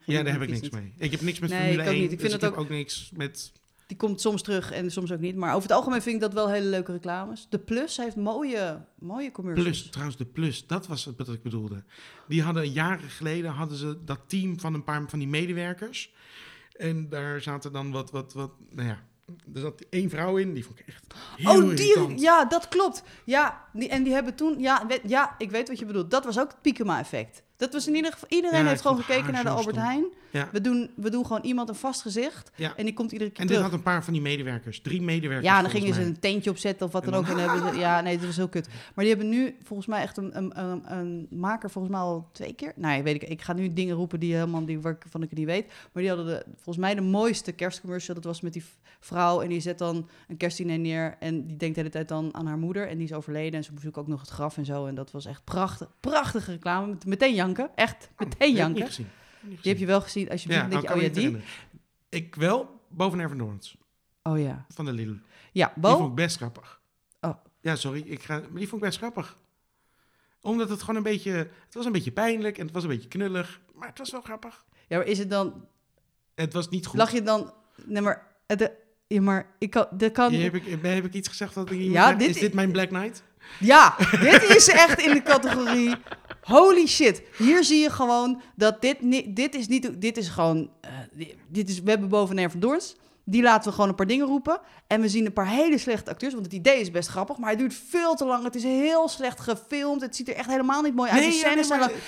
daar heb ik niks mee. Ik heb niks met Formule 1. Ik vind dat ook niks met... Die komt soms terug en soms ook niet. Maar over het algemeen vind ik dat wel hele leuke reclames. De Plus heeft mooie commercials. De Plus, dat was wat ik bedoelde. Die hadden jaren geleden dat team van een paar van die medewerkers. En daar zaten dan nou ja... Er zat één vrouw in, die vond ik echt heel irritant. Ja, dat klopt. Ja, die hebben toen... Ja, ik weet wat je bedoelt. Dat was ook het Piekema-effect. Dat was in ieder geval... Iedereen heeft gewoon gekeken naar de Albert Heijn. Ja. We doen gewoon iemand een vast gezicht. Ja. En die komt iedere keer terug. En dit had een paar van die medewerkers. 3 medewerkers. Ja, dan gingen ze een tentje opzetten of wat dan ook. En hebben ze, ja, nee, dat was heel kut. Maar die hebben nu volgens mij echt een maker volgens mij al 2 keer. Nou, ik ga nu dingen roepen waarvan ik het niet weet. Maar die hadden volgens mij de mooiste kerstcommercial. Dat was met die vrouw en die zet dan een kerstdiner neer. En die denkt de hele tijd dan aan haar moeder. En die is overleden en ze bezoekt ook nog het graf en zo. En dat was echt prachtige reclame. Meteen janken. Echt, meteen janken. Die heb je wel gezien. Als je die. Ik wel, boven van Dorns. Oh ja. Van de Lidl. Ja, die vond ik best grappig. Oh. Ja, sorry. Maar die vond ik best grappig. Omdat het gewoon het was een beetje pijnlijk en het was een beetje knullig. Maar het was wel grappig. Ja, maar is het dan... Het was niet goed. Lach je dan... Nee, maar... Ja, maar ik kan... Heb ik iets gezegd dat ik niet... Ja, is dit mijn Black Knight? Ja, dit is echt in de categorie... Holy shit, hier zie je gewoon dat we hebben boven van Dorns, die laten we gewoon een paar dingen roepen en we zien een paar hele slechte acteurs, want het idee is best grappig, maar het duurt veel te lang, het is heel slecht gefilmd, het ziet er echt helemaal niet mooi uit,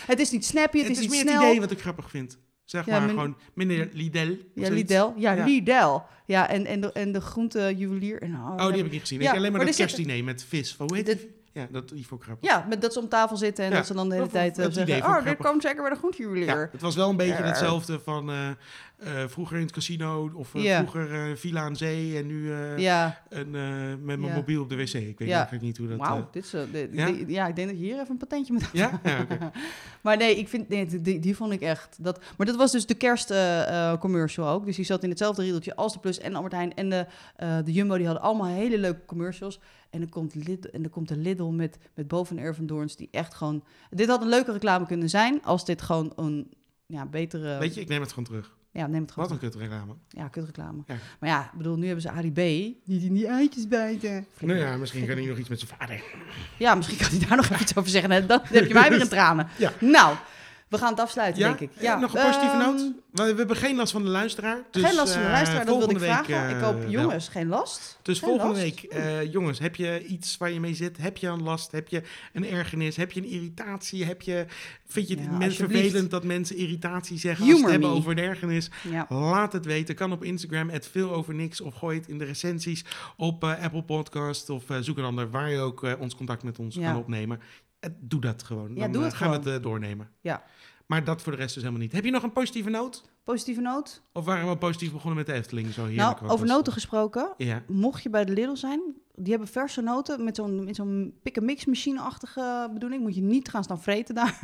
het is niet snappy, het is niet snel. Het is meer het idee wat ik grappig vind. Zeg ja, maar gewoon, meneer Lidl. Ja, Lidl. Ja, ja, Lidl. Ja, en de groentejuwelier. Die heb ik niet gezien. Ja, ik alleen maar dat kerstdiner met vis. Hoe heet het? Ja, dat is voor grappig. Ja, met dat ze om tafel zitten en dat ze dan de hele tijd zeggen... dit komt zeker bij de groentejuwelier. Ja, het was wel een beetje hetzelfde van vroeger in het casino... of vroeger villa aan zee en nu met mijn mobiel op de wc. Ik weet eigenlijk niet hoe dat... Wauw, ik denk dat je hier even een patentje moet houden. Ja? Ja, okay. Maar nee, die vond ik echt... Maar dat was dus de kerstcommercial ook. Dus die zat in hetzelfde riedeltje als de Plus en Albert Heijn... en de Jumbo, die hadden allemaal hele leuke commercials... En dan komt de Lidl met boven van Dorns die echt gewoon... Dit had een leuke reclame kunnen zijn als dit gewoon een betere... Weet je, ik neem het gewoon terug. Ja, neem het gewoon terug. Wat een kutreclame. Ja, kutreclame. Ja. Maar ja, ik bedoel, nu hebben ze Ali B. Die uitjes bijten. Nou ja, misschien kan hij nog iets met zijn vader. Ja, misschien kan hij daar nog iets over zeggen. Dan heb je mij weer in tranen. Ja. Nou... We gaan het afsluiten, denk ik. Ja. Nog een positieve noot. We hebben geen last van de luisteraar. Dus, geen last van de luisteraar, dat wilde ik vragen. Ik hoop, jongens, geen last. Dus geen volgende last. Week, jongens, heb je iets waar je mee zit? Heb je een last? Heb je een ergernis? Heb je een irritatie? Vind je het vervelend dat mensen irritatie zeggen als ze het hebben over een ergernis? Ja. Laat het weten. Kan op Instagram, @veeloverniks. Of gooi het in de recensies op Apple Podcast. Of zoek een ander waar je ook ons contact met ons kan opnemen. Doe dat gewoon. Dan gaan we het doornemen. Ja. Maar dat voor de rest is helemaal niet. Heb je nog een positieve noot? Positieve noot? Of waren we positief begonnen met de Efteling? Zo hier over noten gesproken. Ja. Mocht je bij de Lidl zijn, die hebben verse noten met zo'n pick-and-mix-machine-achtige bedoeling. Moet je niet gaan staan vreten daar.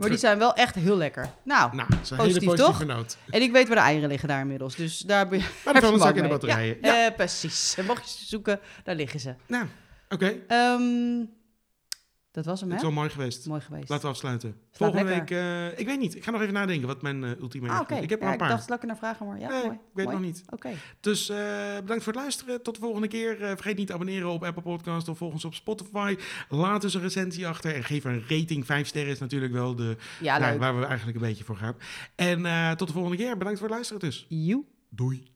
Maar die zijn wel echt heel lekker. Nou, dat is een hele positieve noot. En ik weet waar de eieren liggen daar inmiddels. Dus daar ben je in de batterijen. Ja. Precies. En mocht je ze zoeken, daar liggen ze. Nou, oké. Dat was hem, hè? Het is wel mooi geweest. Laten we afsluiten. Volgende week... ik weet niet. Ik ga nog even nadenken wat mijn ultieme... Okay. Ik heb er een paar. Ik dacht lekker naar vragen, maar mooi. Ik weet het nog niet. Okay. Dus bedankt voor het luisteren. Tot de volgende keer. Vergeet niet te abonneren op Apple Podcasts of volg ons op Spotify. Laat dus een recensie achter en geef een rating. 5 sterren is natuurlijk wel de... Ja, waar we eigenlijk een beetje voor gaan. En tot de volgende keer. Bedankt voor het luisteren dus. Doei.